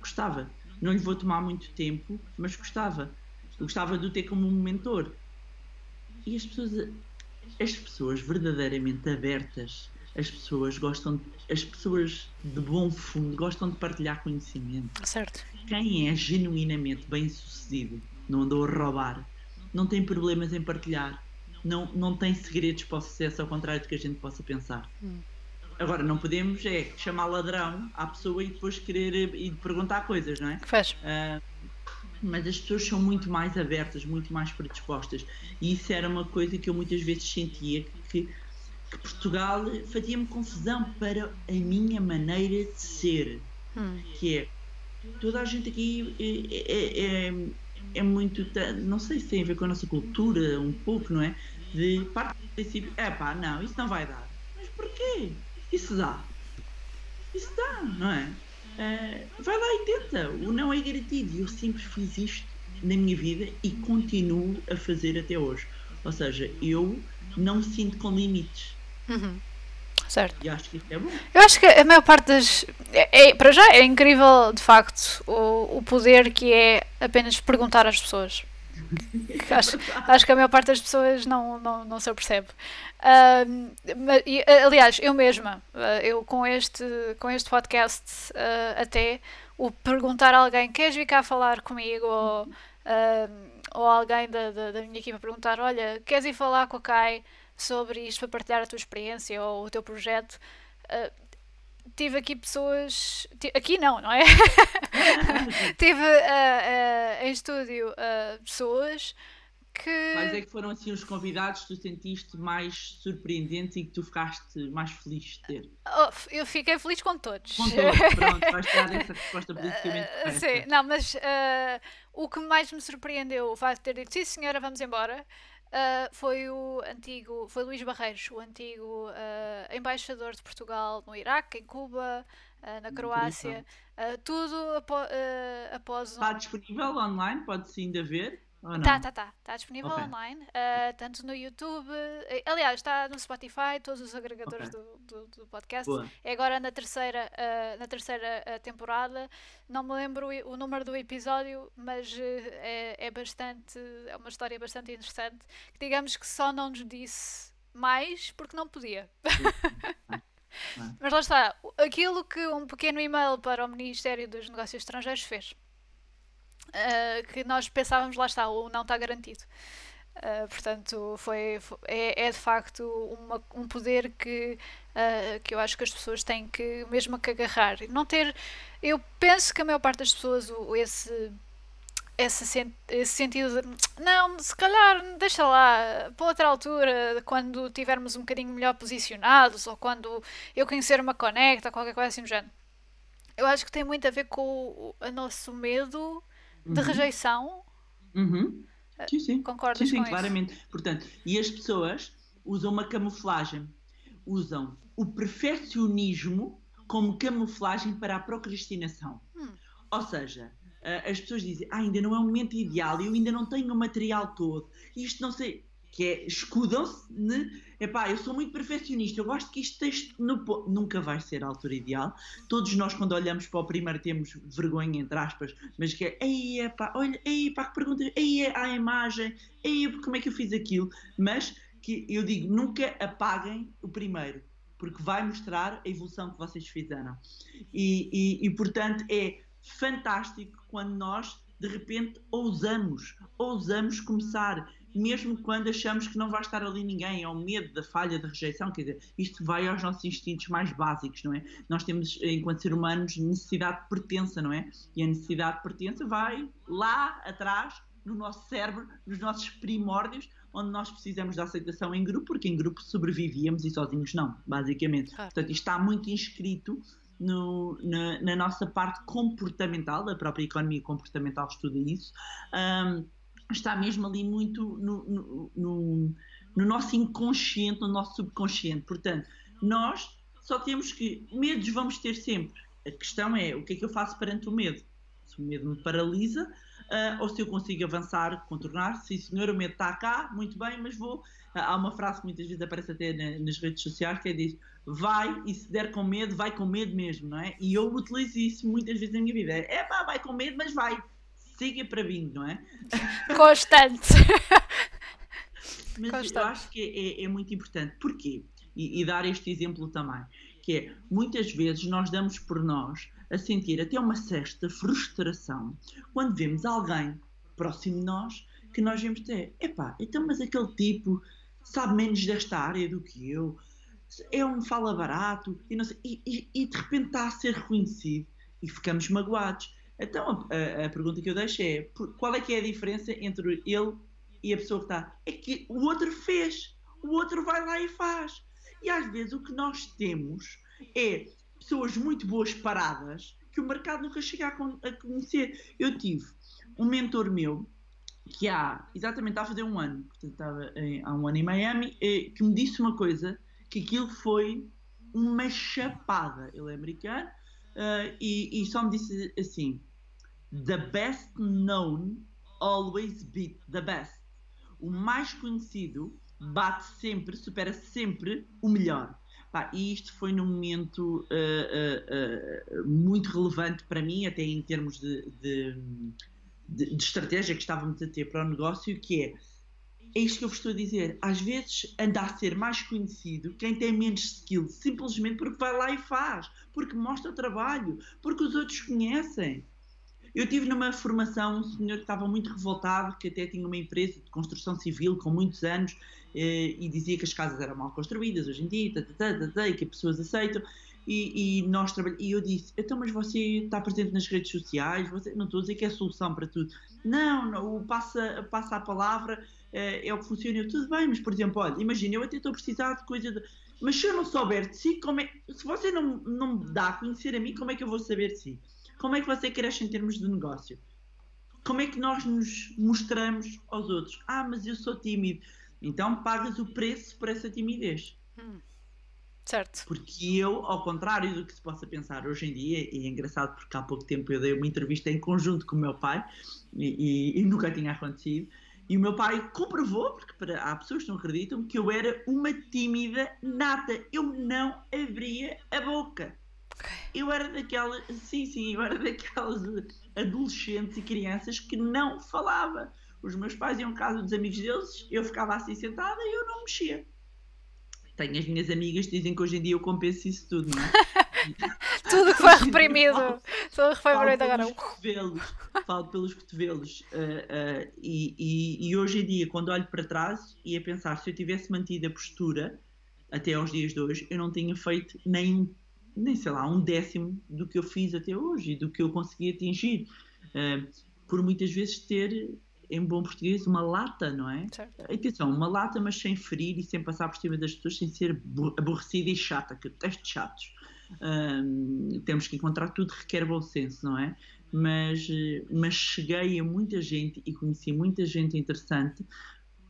Gostava. Não lhe vou tomar muito tempo, mas gostava. Eu gostava de o ter como um mentor. E as pessoas... As pessoas verdadeiramente abertas, as pessoas gostam, as pessoas de bom fundo gostam de partilhar conhecimento. Certo. Quem é genuinamente bem-sucedido, não andou a roubar, não tem problemas em partilhar, não, não tem segredos para o sucesso, ao contrário do que a gente possa pensar. Hum. Agora, não podemos é chamar ladrão à pessoa e depois querer e perguntar coisas, não é? Que faz. Uh, Mas as pessoas são muito mais abertas, muito mais predispostas. E isso era uma coisa que eu muitas vezes sentia, que, que Portugal fazia-me confusão para a minha maneira de ser. Hum. Que é, toda a gente aqui é, é, é, é muito... Não sei se tem a ver com a nossa cultura, um pouco, não é? De parte do princípio, é pá, não, isso não vai dar. Mas porquê? Isso dá. Isso dá, não é? Uh, vai lá e tenta, o não é garantido. Eu sempre fiz isto na minha vida e continuo a fazer até hoje. Ou seja, eu não me sinto com limites. Uhum. Certo. E acho que isso é bom. Eu acho que a maior parte das... É, é, para já é incrível, de facto, o, o poder que é apenas perguntar às pessoas. Acho, acho que a maior parte das pessoas não, não, não se apercebe. Uh, mas, e, aliás, eu mesma, uh, eu com este, com este podcast, uh, até o perguntar a alguém, queres vir cá falar comigo? Ou, uh, ou alguém da, da, da minha equipa perguntar, olha, queres ir falar com a Kai sobre isto para partilhar a tua experiência ou o teu projeto? Uh, Tive aqui pessoas... Aqui não, não é? Tive uh, uh, em estúdio uh, pessoas que... Mas é que foram assim os convidados que tu sentiste mais surpreendentes e que tu ficaste mais feliz de ter? Oh, eu fiquei feliz com todos. Com todos, pronto. Vais dar essa resposta politicamente correta. Sim, não, mas uh, o que mais me surpreendeu, o facto de ter dito, sim senhora, vamos embora... Uh, foi o antigo, foi Luís Barreiros, o antigo uh, embaixador de Portugal no Iraque, em Cuba, uh, na Croácia, uh, tudo apo, uh, após... Está um... disponível online? Pode-se ainda ver? Está, está, está. Está disponível okay. online, uh, tanto no YouTube, aliás, está no Spotify, todos os agregadores okay. do, do, do podcast. Boa. É agora na terceira, uh, na terceira uh, temporada, não me lembro o, o número do episódio, mas uh, é, é bastante, é uma história bastante interessante, que digamos que só não nos disse mais porque não podia. Mas lá está, aquilo que um pequeno e-mail para o Ministério dos Negócios Estrangeiros fez. Uh, que nós pensávamos, lá está, ou não está garantido. Uh, portanto, foi, foi, é, é de facto uma, um poder que, uh, que eu acho que as pessoas têm que mesmo que agarrar. Não ter, eu penso que a maior parte das pessoas o, esse, esse, esse sentido de, não, se calhar deixa lá, para outra altura, quando tivermos um bocadinho melhor posicionados, ou quando eu conhecer uma conecta, qualquer coisa assim do género. eu acho que tem muito a ver com o, o nosso medo de uhum. rejeição. Uhum. Sim, sim. Concordas sim, sim, com claramente. Isso? Portanto, e as pessoas usam uma camuflagem. Usam o perfeccionismo como camuflagem para a procrastinação. Hum. Ou seja, as pessoas dizem, ah, ainda não é o momento ideal, eu ainda não tenho o material todo, isto não sei, que é, escudam-se, né? Epá, eu sou muito perfeccionista, eu gosto que isto esteja no ponto. Nunca vai ser a altura ideal. Todos nós, quando olhamos para o primeiro, temos vergonha, entre aspas, mas que é, ei, epá, olha, ei, pá, que pergunta, ei, a imagem, ei, como é que eu fiz aquilo, mas... que eu digo, nunca apaguem o primeiro, porque vai mostrar a evolução que vocês fizeram. E, e, e portanto, é fantástico quando nós, de repente, ousamos, ousamos começar, mesmo quando achamos que não vai estar ali ninguém, é o medo da falha, da rejeição, quer dizer, isto vai aos nossos instintos mais básicos, não é? Nós temos, enquanto seres humanos, necessidade de pertença, não é? E a necessidade de pertença vai lá atrás, no nosso cérebro, nos nossos primórdios, onde nós precisamos da aceitação em grupo, porque em grupo sobrevivíamos e sozinhos não, basicamente. Ah. Portanto, isto está muito inscrito no, na, na nossa parte comportamental, a própria economia comportamental estuda isso, um, está mesmo ali muito no, no, no, no nosso inconsciente, no nosso subconsciente. Portanto, nós só temos que... medos vamos ter sempre. A questão é, o que é que eu faço perante o medo? Se o medo me paralisa, uh, ou se eu consigo avançar, contornar, sim senhor, o medo está cá, muito bem, mas vou... Uh, há uma frase que muitas vezes aparece até na, nas redes sociais, que é diz, vai, e se der com medo, vai com medo mesmo, não é? E eu utilizo isso muitas vezes na minha vida, é pá, vai com medo, mas vai, siga para bingo, não é? Constante. Mas Constante. Eu acho que é, é, é muito importante. Porquê? E, e dar este exemplo também, que é, muitas vezes nós damos por nós a sentir até uma certa frustração quando vemos alguém próximo de nós que nós vemos até, epá, então mas aquele tipo sabe menos desta área do que eu, é um fala barato, e, não sei, e, e, e de repente está a ser reconhecido e ficamos magoados. Então a, a pergunta que eu deixo é, qual é que é a diferença entre ele e a pessoa que está? É que o outro fez, o outro vai lá e faz. E às vezes o que nós temos é pessoas muito boas paradas que o mercado nunca chega a conhecer. Eu tive um mentor meu que há, exatamente, estava a fazer um ano, portanto estava em, há um ano em Miami, que me disse uma coisa, que aquilo foi uma chapada. Ele é americano uh, e, e só me disse assim, the best known always beat the best. O mais conhecido bate sempre, supera sempre o melhor. Pá, e isto foi num momento uh, uh, uh, muito relevante para mim, até em termos de, de, de, de estratégia que estávamos a ter para o negócio, que é, é isto que eu vos estou a dizer, às vezes anda a ser mais conhecido quem tem menos skill, simplesmente porque vai lá e faz, porque mostra o trabalho, porque os outros conhecem. Eu tive numa formação um senhor que estava muito revoltado, que até tinha uma empresa de construção civil com muitos anos eh, e dizia que as casas eram mal construídas hoje em dia, tata, tata, tata, e que as pessoas aceitam. E, e, nós trabalha... e eu disse, então mas você está presente nas redes sociais, você... não estou a dizer que é a solução para tudo. Não, não passa, passa a palavra, eh, é o que funciona. Eu, tudo bem, mas por exemplo, olha, imagina, eu até estou a precisar de coisa... De... Mas se eu não souber de si, como é... se você não, não me dá a conhecer a mim, como é que eu vou saber de si? Como é que você cresce em termos de negócio? Como é que nós nos mostramos aos outros? Ah, mas eu sou tímido. Então pagas o preço por essa timidez. Hum, certo. Porque eu, ao contrário do que se possa pensar hoje em dia, e é engraçado porque há pouco tempo eu dei uma entrevista em conjunto com o meu pai, e, e, e nunca tinha acontecido, e o meu pai comprovou, porque para, há pessoas que não acreditam, que eu era uma tímida nata. Eu não abria a boca. Eu era daquelas, sim, sim, eu era daquelas adolescentes e crianças que não falava. Os meus pais iam à casa dos amigos deles, eu ficava assim sentada e eu não mexia. Tenho as minhas amigas que dizem que hoje em dia eu compenso isso tudo, não é? Tudo foi reprimido. Tudo foi reprimido agora. Falo pelos cotovelos, falo pelos cotovelos. Uh, uh, e, e, e hoje em dia, quando olho para trás e a pensar, se eu tivesse mantido a postura até aos dias de hoje, eu não tinha feito nem nem sei lá, um décimo do que eu fiz até hoje e do que eu consegui atingir, uh, por muitas vezes ter, em bom português, uma lata, não é? Certo. Atenção, uma lata, mas sem ferir e sem passar por cima das pessoas, sem ser aborrecida e chata, que eu detesto chatos. um, temos que encontrar tudo, requer bom senso, não é? Mas, mas cheguei a muita gente e conheci muita gente interessante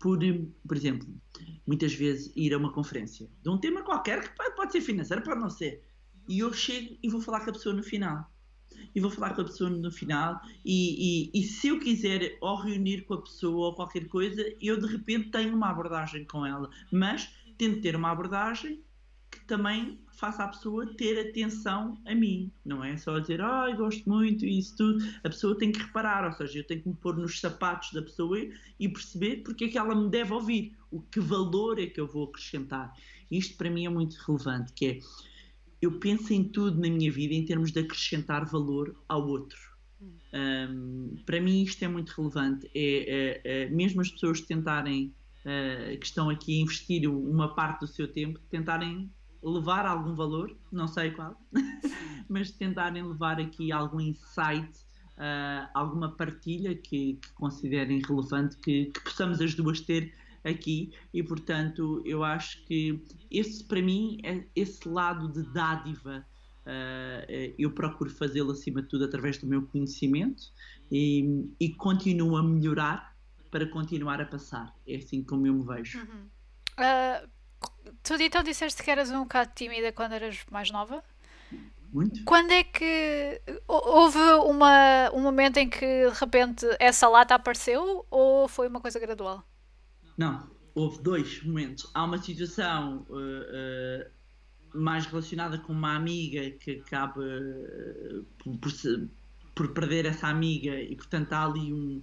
por, por exemplo, muitas vezes ir a uma conferência de um tema qualquer, que pode, pode ser financeiro, pode não ser, e eu chego e vou falar com a pessoa no final. E vou falar com a pessoa no final e, e, e se eu quiser ou reunir com a pessoa ou qualquer coisa, eu de repente tenho uma abordagem com ela, mas tento ter uma abordagem que também faça a pessoa ter atenção a mim, não é só dizer, ah, oh, gosto muito e isso tudo, a pessoa tem que reparar, ou seja, eu tenho que me pôr nos sapatos da pessoa e perceber porque é que ela me deve ouvir, o que valor é que eu vou acrescentar. Isto para mim é muito relevante, que é, eu penso em tudo na minha vida em termos de acrescentar valor ao outro. Um, para mim isto é muito relevante, é, é, é, mesmo as pessoas tentarem, é, que estão aqui a investir uma parte do seu tempo, tentarem levar algum valor, não sei qual, mas tentarem levar aqui algum insight, uh, alguma partilha que, que considerem relevante, que, que possamos as duas ter aqui, e portanto eu acho que esse, para mim, é esse lado de dádiva, uh, eu procuro fazê-lo acima de tudo através do meu conhecimento e, e continuo a melhorar para continuar a passar, é assim como eu me vejo. Uhum. Uh, tu então disseste que eras um bocado tímida quando eras mais nova? Muito. Quando é que houve uma, um momento em que de repente essa lata apareceu, ou foi uma coisa gradual? Não, houve dois momentos. Há uma situação uh, uh, mais relacionada com uma amiga que acaba uh, por, se, por perder essa amiga, e portanto há ali um...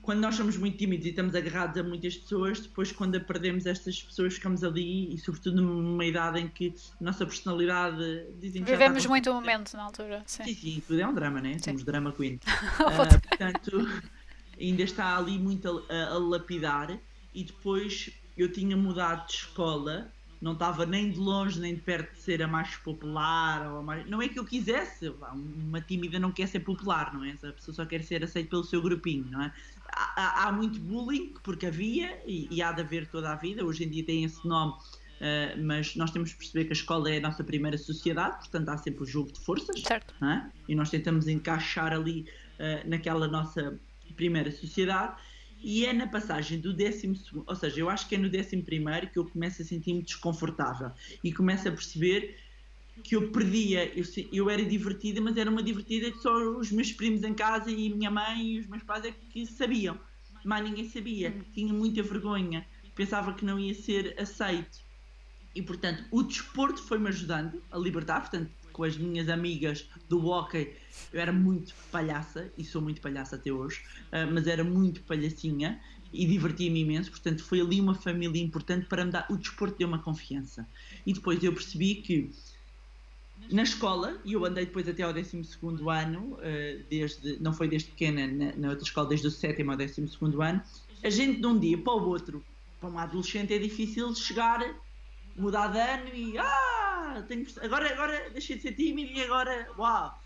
Quando nós somos muito tímidos e estamos agarrados a muitas pessoas, depois quando a perdemos estas pessoas ficamos ali, e sobretudo numa idade em que a nossa personalidade... Dizem que vivemos muito o momento na altura. Sim, sim, sim, tudo é um drama, né? Sim. Somos drama queen. uh, portanto... ainda está ali muito a, a, a lapidar, e depois eu tinha mudado de escola, não estava nem de longe nem de perto de ser a mais popular, ou a mais... não é que eu quisesse, uma tímida não quer ser popular, não é? A pessoa só quer ser aceita pelo seu grupinho, não é? Há, há, há muito bullying, porque havia, e, e há de haver toda a vida, hoje em dia tem esse nome, uh, mas nós temos de perceber que a escola é a nossa primeira sociedade, portanto há sempre o jogo de forças, certo. Não é? E nós tentamos encaixar ali uh, naquela nossa... primeira sociedade, e é na passagem do décimo segundo, ou seja, eu acho que é no décimo primeiro que eu começo a sentir-me desconfortável e começo a perceber que eu perdia, eu, eu era divertida, mas era uma divertida que só os meus primos em casa e a minha mãe e os meus pais é que sabiam, mas ninguém sabia, tinha muita vergonha, pensava que não ia ser aceito, e portanto o desporto foi-me ajudando a libertar, portanto com as minhas amigas do hóquei, eu era muito palhaça, e sou muito palhaça até hoje, mas era muito palhacinha e divertia-me imenso, portanto foi ali uma família importante para me dar, o desporto deu uma confiança. E depois eu percebi que na escola, e eu andei depois até ao décimo segundo ano, desde, não foi desde pequena, na, na outra escola, desde o sétimo ao décimo segundo ano, a gente de um dia para o outro, para uma adolescente é difícil chegar, mudar de ano e... ah, Tenho, agora, agora deixei de ser tímido e agora, uau!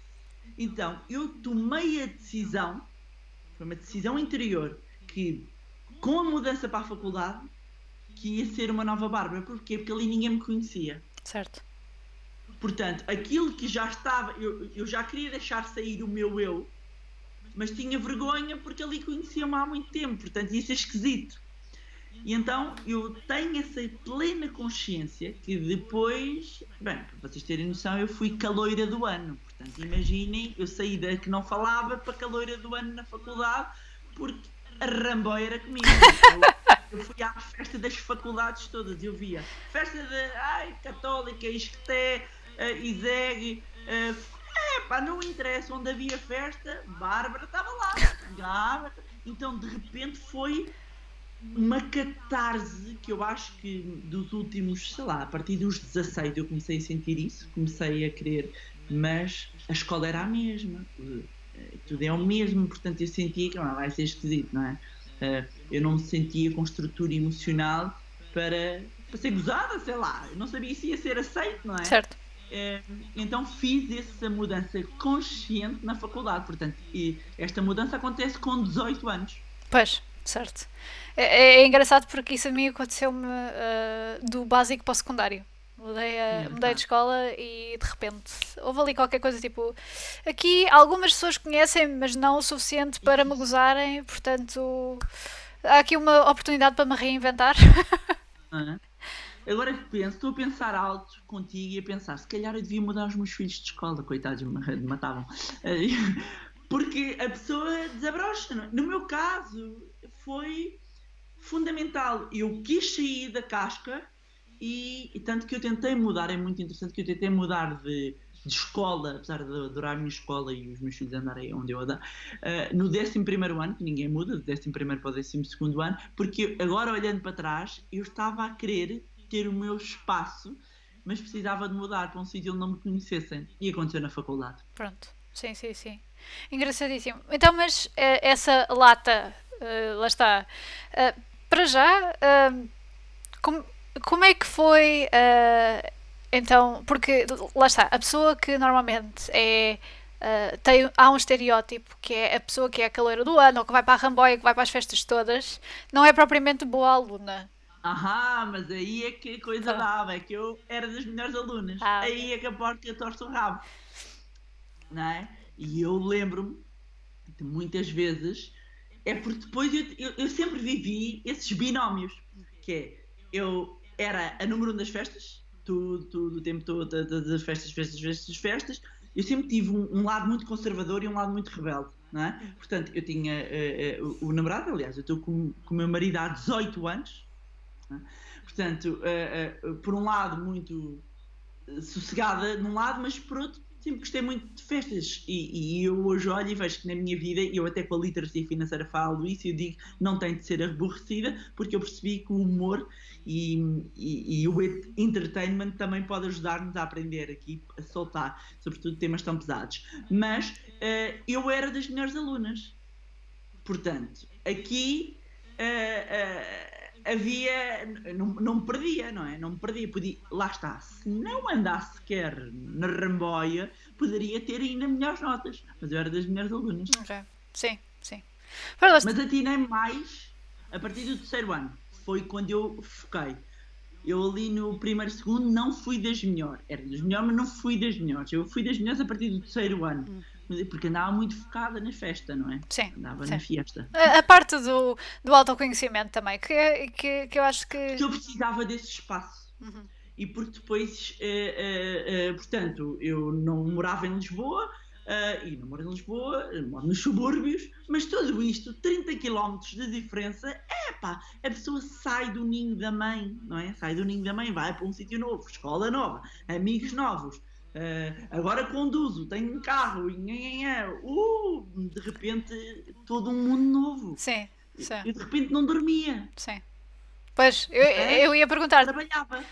Então, eu tomei a decisão, foi uma decisão interior, que com a mudança para a faculdade, que ia ser uma nova Bárbara. Porquê? Porque ali ninguém me conhecia. Certo. Portanto, aquilo que já estava, eu, eu já queria deixar sair o meu eu, mas tinha vergonha porque ali conhecia-me há muito tempo, portanto ia ser esquisito. E então eu tenho essa plena consciência que depois, bem, para vocês terem noção, eu fui caloira do ano. Portanto, imaginem, eu saí da que não falava para caloira do ano na faculdade, porque a ramboia era comigo. Eu, eu fui à festa das faculdades todas, eu via festa de, ai, Católica, Isqueté, uh, Iseg, uh, é pá, não interessa, onde havia festa, Bárbara estava lá, Bárbara. Então de repente foi... uma catarse que eu acho que dos últimos, sei lá, a partir dos dezasseis eu comecei a sentir isso, comecei a querer, mas a escola era a mesma, tudo é o mesmo, portanto eu sentia que não, vai ser esquisito, não é? Eu não me sentia com estrutura emocional para, para ser gozada, sei lá, eu não sabia se ia ser aceito, não é? Certo. Então fiz essa mudança consciente na faculdade, portanto, e esta mudança acontece com dezoito anos. Pois. Certo. É, é engraçado porque isso a mim aconteceu-me uh, do básico para o secundário. Mudei, a, mudei de escola e de repente houve ali qualquer coisa tipo, aqui algumas pessoas conhecem, mas não o suficiente para me gozarem, portanto há aqui uma oportunidade para me reinventar. Uhum. Agora que penso, estou a pensar alto contigo e a pensar, se calhar eu devia mudar os meus filhos de escola, coitados, me matavam. Porque a pessoa desabrocha. No meu caso foi fundamental, eu quis sair da casca. E, e tanto que eu tentei mudar, é muito interessante que eu tentei mudar de, de escola, apesar de adorar a minha escola e os meus filhos andarem onde eu andar, uh, no décimo primeiro ano, que ninguém muda, do décimo primeiro para o décimo segundo ano, porque agora olhando para trás, eu estava a querer ter o meu espaço, mas precisava de mudar para um sítio onde não me conhecessem, e aconteceu na faculdade. Pronto, sim, sim, sim. Engraçadíssimo. Então, mas essa lata, uh, lá está, uh, para já, uh, como... Como é que foi, uh, então, porque lá está, a pessoa que normalmente é, uh, tem, há um estereótipo que é a pessoa que é a caloira do ano, ou que vai para a ramboia, que vai para as festas todas, não é propriamente boa aluna. Ahá, mas aí é que a coisa então... dava, é que eu era das melhores alunas, ah, aí é que a porta torce o rabo, não é? E eu lembro-me de muitas vezes, é porque depois eu, eu, eu sempre vivi esses binómios, que é, eu... Era a número um das festas, tudo, tudo o tempo todo, das festas, festas, festas, festas. Eu sempre tive um, um lado muito conservador e um lado muito rebelde, não é? Portanto, eu tinha uh, uh, o, o namorado, aliás, eu estou com, com o meu marido há dezoito anos, não é? Portanto, uh, uh, por um lado muito sossegada num lado, mas por outro, sempre gostei muito de festas. E, e eu hoje olho e vejo que na minha vida, e eu até com a literacia financeira falo isso, eu digo, não tem de ser aborrecida, porque eu percebi que o humor... E, e, e o entertainment também pode ajudar-nos a aprender aqui, a soltar, sobretudo temas tão pesados. Mas uh, eu era das melhores alunas. Portanto, aqui uh, uh, havia... Não, não me perdia, não é? Não me perdia. Podia, lá está. Se não andasse sequer na ramboia, poderia ter ainda melhores notas. Mas eu era das melhores alunas. Okay. Sim, sim. Mas atinei mais a partir do terceiro ano. Foi quando eu foquei. Eu ali no primeiro, segundo, não fui das melhores. Era das melhores, mas não fui das melhores. Eu fui das melhores a partir do terceiro ano. Porque andava muito focada na festa, não é? Sim. Andava sim. na fiesta. A, a parte do, do autoconhecimento também, que, que, que eu acho que... Porque eu precisava desse espaço. Uhum. E porque depois, uh, uh, uh, portanto, eu não morava em Lisboa, Uh, e não moro em Lisboa, moro nos subúrbios, mas tudo isto, trinta quilómetros de diferença, é pá, a pessoa sai do ninho da mãe, não é? Sai do ninho da mãe, vai para um sítio novo, escola nova, amigos novos, uh, agora conduzo, tenho um carro, uh, de repente todo um mundo novo. Sim, sim. E de repente não dormia. Sim. Pois, eu, eu ia perguntar. Trabalhava.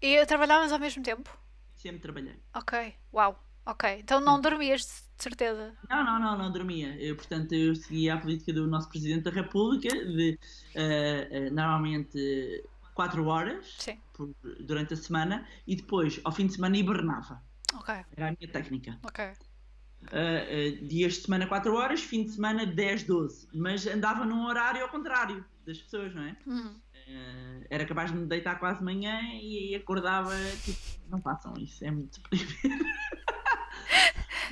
E trabalhavas ao mesmo tempo? Sempre trabalhei. Ok, uau. Ok, então não dormias, de certeza? Não, não, não, não dormia. Eu, portanto, eu seguia a política do nosso Presidente da República de, uh, uh, normalmente, quatro horas por, durante a semana e depois, ao fim de semana, hibernava. Ok. Era a minha técnica. Ok. Uh, uh, dias de semana, quatro horas, fim de semana, dez, doze. Mas andava num horário ao contrário das pessoas, não é? Uhum. Uh, era capaz de me deitar quase de manhã e acordava, tipo, não façam isso, é muito deprimente.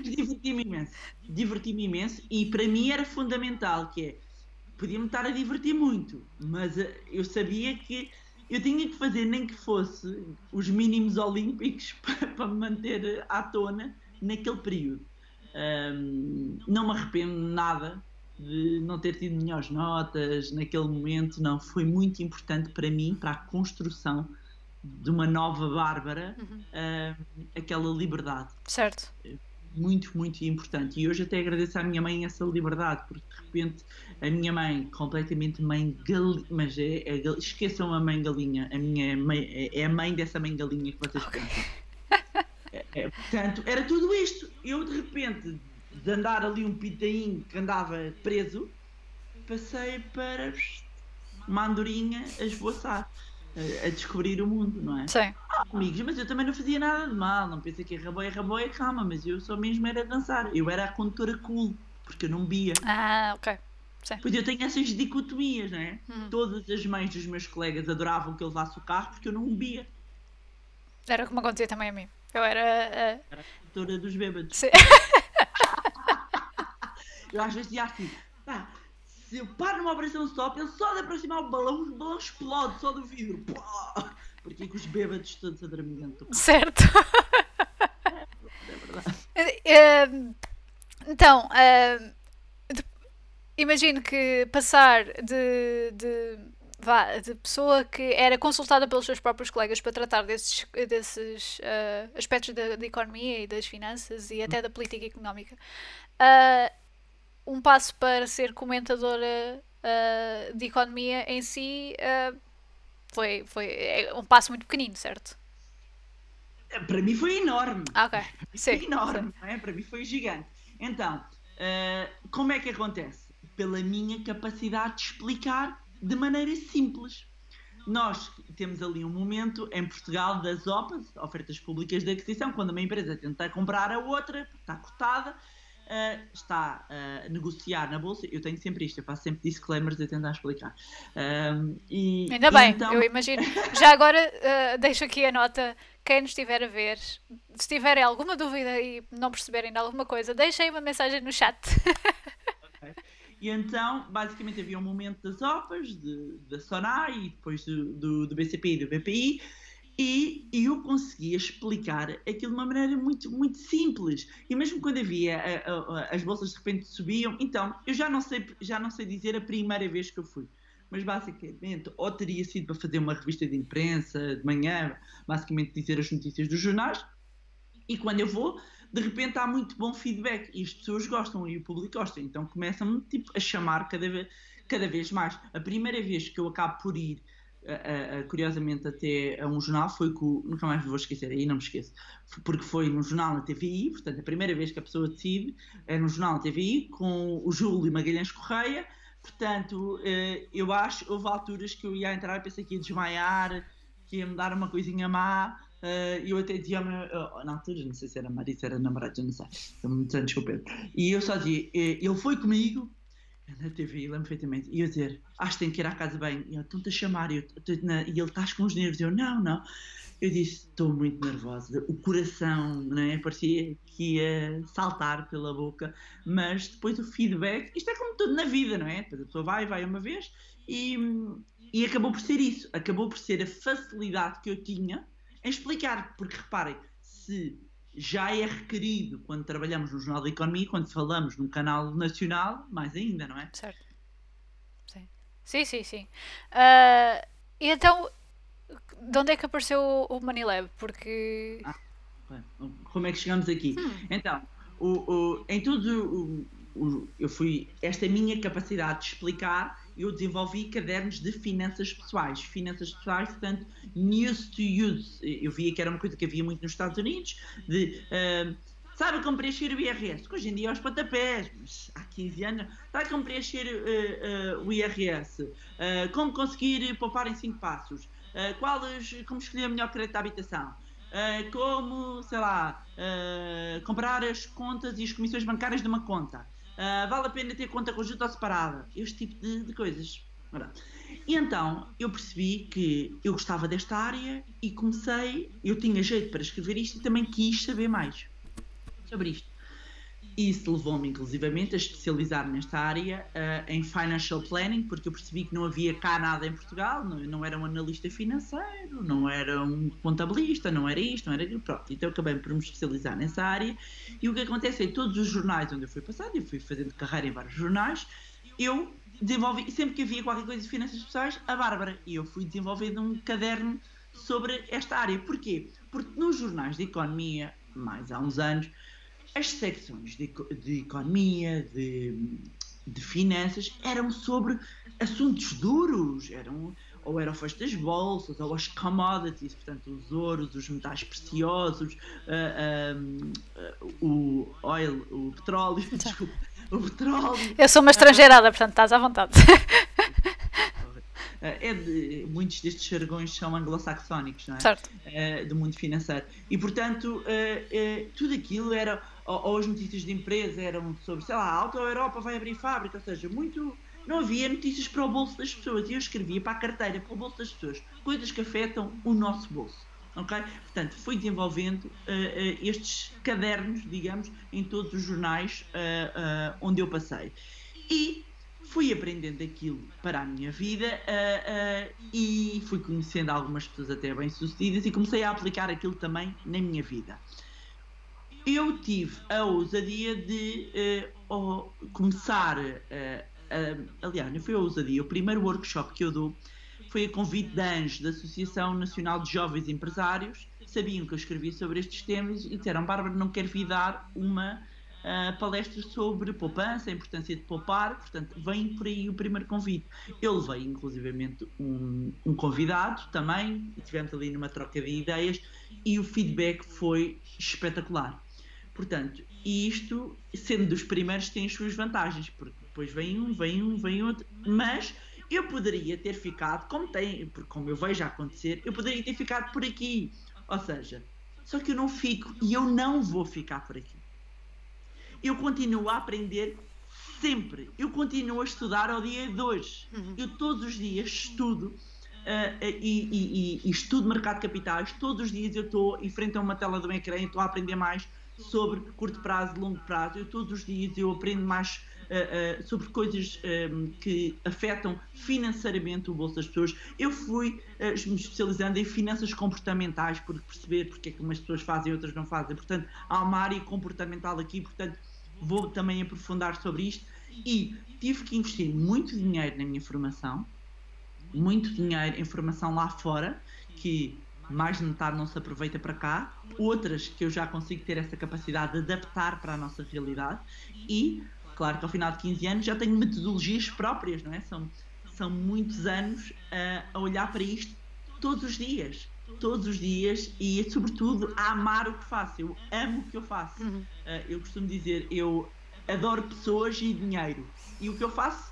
Diverti-me imenso, diverti-me imenso e para mim era fundamental, que é, podia-me estar a divertir muito, mas eu sabia que eu tinha que fazer nem que fosse os mínimos olímpicos para, para me manter à tona naquele período. Um, não me arrependo nada de não ter tido melhores notas naquele momento, não, foi muito importante para mim, para a construção de uma nova Bárbara, uhum. uh, aquela liberdade. Certo. Muito, muito importante. E hoje até agradeço à minha mãe essa liberdade, porque de repente a minha mãe, completamente mãe galinha, mas é, é, esqueçam a mãe galinha, a minha mãe, é a mãe dessa mãe galinha que vocês okay. pensam. É, é, portanto, era tudo isto. Eu de repente, de andar ali um pitainho que andava preso, passei para uma andorinha a esvoaçar. A, a descobrir o mundo, não é? Sim. Ah, amigos, mas eu também não fazia nada de mal, não pensei que a raboia, raboia, calma, mas eu só mesmo era dançar, eu era a condutora cool, porque eu não bebia. Ah, ok. Sim. Pois eu tenho essas dicotomias, não é? Hum. Todas as mães dos meus colegas adoravam que eu levasse o carro porque eu não bebia. Era como acontecia também a mim. Eu era... Uh... Era a cultura dos bêbados. Sim. Eu às vezes ia assim, pá, se eu paro numa operação stop, eu só de aproximar o balão, o balão explode só do vidro. Pá! Porque com os bêbados todos a dormir dentro. Certo. É verdade. Uh, então, uh, de, imagino que passar de... de Vá, de pessoa que era consultada pelos seus próprios colegas para tratar desses, desses uh, aspectos da, da economia e das finanças e até da política económica, uh, um passo para ser comentadora uh, de economia em si, uh, foi, foi é um passo muito pequenino, certo? Para mim foi enorme. Ah, ok. Sim, foi enorme, não é? Para mim foi gigante. Então, uh, como é que acontece? Pela minha capacidade de explicar de maneira simples. Nós temos ali um momento em Portugal das O P As, ofertas públicas de aquisição, quando uma empresa tenta comprar a outra, está cotada, uh, está a negociar na bolsa. Eu tenho sempre isto, eu faço sempre disclaimers a tentar explicar. Uh, e, Ainda bem, então... eu imagino. Já agora uh, deixo aqui a nota, quem nos estiver a ver, se tiverem alguma dúvida e não perceberem alguma coisa, deixem uma mensagem no chat. Ok. E então, basicamente, havia um momento das O P As, de, da Sonai, e depois do, do, do B C P e do B P I, e, e eu conseguia explicar aquilo de uma maneira muito, muito simples. E mesmo quando havia, a, a, as bolsas de repente subiam, então, eu já não sei, já não sei dizer a primeira vez que eu fui. Mas, basicamente, ou teria sido para fazer uma revista de imprensa de manhã, basicamente dizer as notícias dos jornais, e quando eu vou... de repente há muito bom feedback e as pessoas gostam e o público gosta, então começam-me tipo, a chamar cada vez, cada vez mais. A primeira vez que eu acabo por ir, a, a, curiosamente, até a um jornal foi com, nunca mais vou esquecer, aí não me esqueço, porque foi num jornal na T V I, portanto a primeira vez que a pessoa decide é num jornal na T V I com o Júlio Magalhães Correia, portanto eu acho, houve alturas que eu ia entrar e pensei que ia desmaiar, que ia me dar uma coisinha má. Uh, eu até dizia, uh, na altura, não sei se era marido, se era namorado, eu não sei, estou muito anos com o Pedro. E eu só dizia, uh, ele foi comigo, na T V, lembro perfeitamente, e eu dizer, acho que tenho que ir à casa bem. E eu, estão-te a chamar, e, eu, na, e ele, estás com os nervos? Eu, não, não. Eu disse, estou muito nervosa, o coração, né, parecia que ia saltar pela boca, mas depois o feedback, isto é como tudo na vida, não é? Depois a pessoa vai, vai uma vez, e, e acabou por ser isso, acabou por ser a facilidade que eu tinha a explicar, porque reparem, se já é requerido quando trabalhamos no Jornal da Economia, quando falamos num canal nacional, mais ainda, não é? Certo. Sim, sim, sim. sim. Uh, e então, de onde é que apareceu o Money Lab? Porque... Ah, como é que chegamos aqui? Hum. Então, o, o, em tudo, o, o, eu fui... Esta minha capacidade de explicar... eu desenvolvi cadernos de finanças pessoais, finanças pessoais, portanto, news to use. Eu via que era uma coisa que havia muito nos Estados Unidos, de, uh, sabe como preencher o I R S? Hoje em dia é aos pontapés, mas há quinze anos, sabe como preencher uh, uh, o I R S? Uh, como conseguir poupar em cinco passos? Uh, quais, como escolher a melhor crédito de habitação? Uh, como, sei lá, uh, comprar as contas e as comissões bancárias de uma conta? Uh, vale a pena ter conta conjunta ou separada, este tipo de, de coisas. E então eu percebi que eu gostava desta área e comecei, eu tinha jeito para escrever isto e também quis saber mais sobre isto. Isso levou-me inclusivamente a especializar nesta área uh, em financial planning, porque eu percebi que não havia cá nada em Portugal, não, não era um analista financeiro, não era um contabilista, não era isto, não era aquilo, pronto. Então acabei por me especializar nessa área e o que acontece é que todos os jornais onde eu fui passando, eu fui fazendo carreira em vários jornais, eu desenvolvi, sempre que havia qualquer coisa de finanças pessoais, a Bárbara, e eu fui desenvolvendo um caderno sobre esta área. Porquê? Porque nos jornais de economia, mais há uns anos, as secções de, de economia, de, de finanças, eram sobre assuntos duros, eram, ou eram das bolsas, ou as commodities, portanto, os ouros, os metais preciosos, uh, um, uh, o oil, o petróleo, desculpa, o petróleo. Eu sou uma estrangeirada, portanto, estás à vontade. É de, muitos destes jargões são anglo-saxónicos, não é? Certo. Uh, do mundo financeiro. E, portanto, uh, uh, tudo aquilo era... Ou, ou as notícias de empresa eram sobre, sei lá, a Auto Europa vai abrir fábrica, ou seja, muito... Não havia notícias para o bolso das pessoas. E eu escrevia para a carteira, para o bolso das pessoas. Coisas que afetam o nosso bolso. Okay? Portanto, foi desenvolvendo uh, uh, estes cadernos, digamos, em todos os jornais uh, uh, onde eu passei. E fui aprendendo aquilo para a minha vida uh, uh, e fui conhecendo algumas pessoas até bem-sucedidas e comecei a aplicar aquilo também na minha vida. Eu tive a ousadia de uh, oh, começar, uh, uh, aliás, não foi a ousadia, o primeiro workshop que eu dou foi a convite da ANJ, da Associação Nacional de Jovens Empresários. Sabiam que eu escrevia sobre estes temas e disseram: Bárbara, não quero vir dar uma uh, palestra sobre poupança, a importância de poupar, portanto, vem por aí o primeiro convite. Eu levei, inclusivamente, um, um convidado também, estivemos ali numa troca de ideias e o feedback foi espetacular. Portanto, isto, sendo dos primeiros, tem as suas vantagens, porque depois vem um, vem um, vem outro, mas... eu poderia ter ficado, como tem, porque como eu vejo acontecer, eu poderia ter ficado por aqui. Ou seja, só que eu não fico e eu não vou ficar por aqui. Eu continuo a aprender sempre. Eu continuo a estudar ao dia de hoje. Eu todos os dias estudo uh, e, e, e estudo mercado de capitais. Todos os dias eu estou em frente a uma tela de um ecrã e estou a aprender mais sobre curto prazo e longo prazo. Eu todos os dias eu aprendo mais Uh, uh, sobre coisas um, que afetam financeiramente o bolso das pessoas. Eu fui uh, me especializando em finanças comportamentais, por perceber porque é que umas pessoas fazem e outras não fazem. Portanto, há uma área comportamental aqui, portanto, vou também aprofundar sobre isto. E tive que investir muito dinheiro na minha formação, muito dinheiro em formação lá fora, que mais de metade não se aproveita para cá, outras que eu já consigo ter essa capacidade de adaptar para a nossa realidade. E claro que ao final de quinze anos já tenho metodologias próprias, não é? São, são muitos anos a, a olhar para isto todos os dias, todos os dias e, sobretudo, a amar o que faço. Eu amo o que eu faço. Uhum. Uh, eu costumo dizer, eu adoro pessoas e dinheiro. E o que eu faço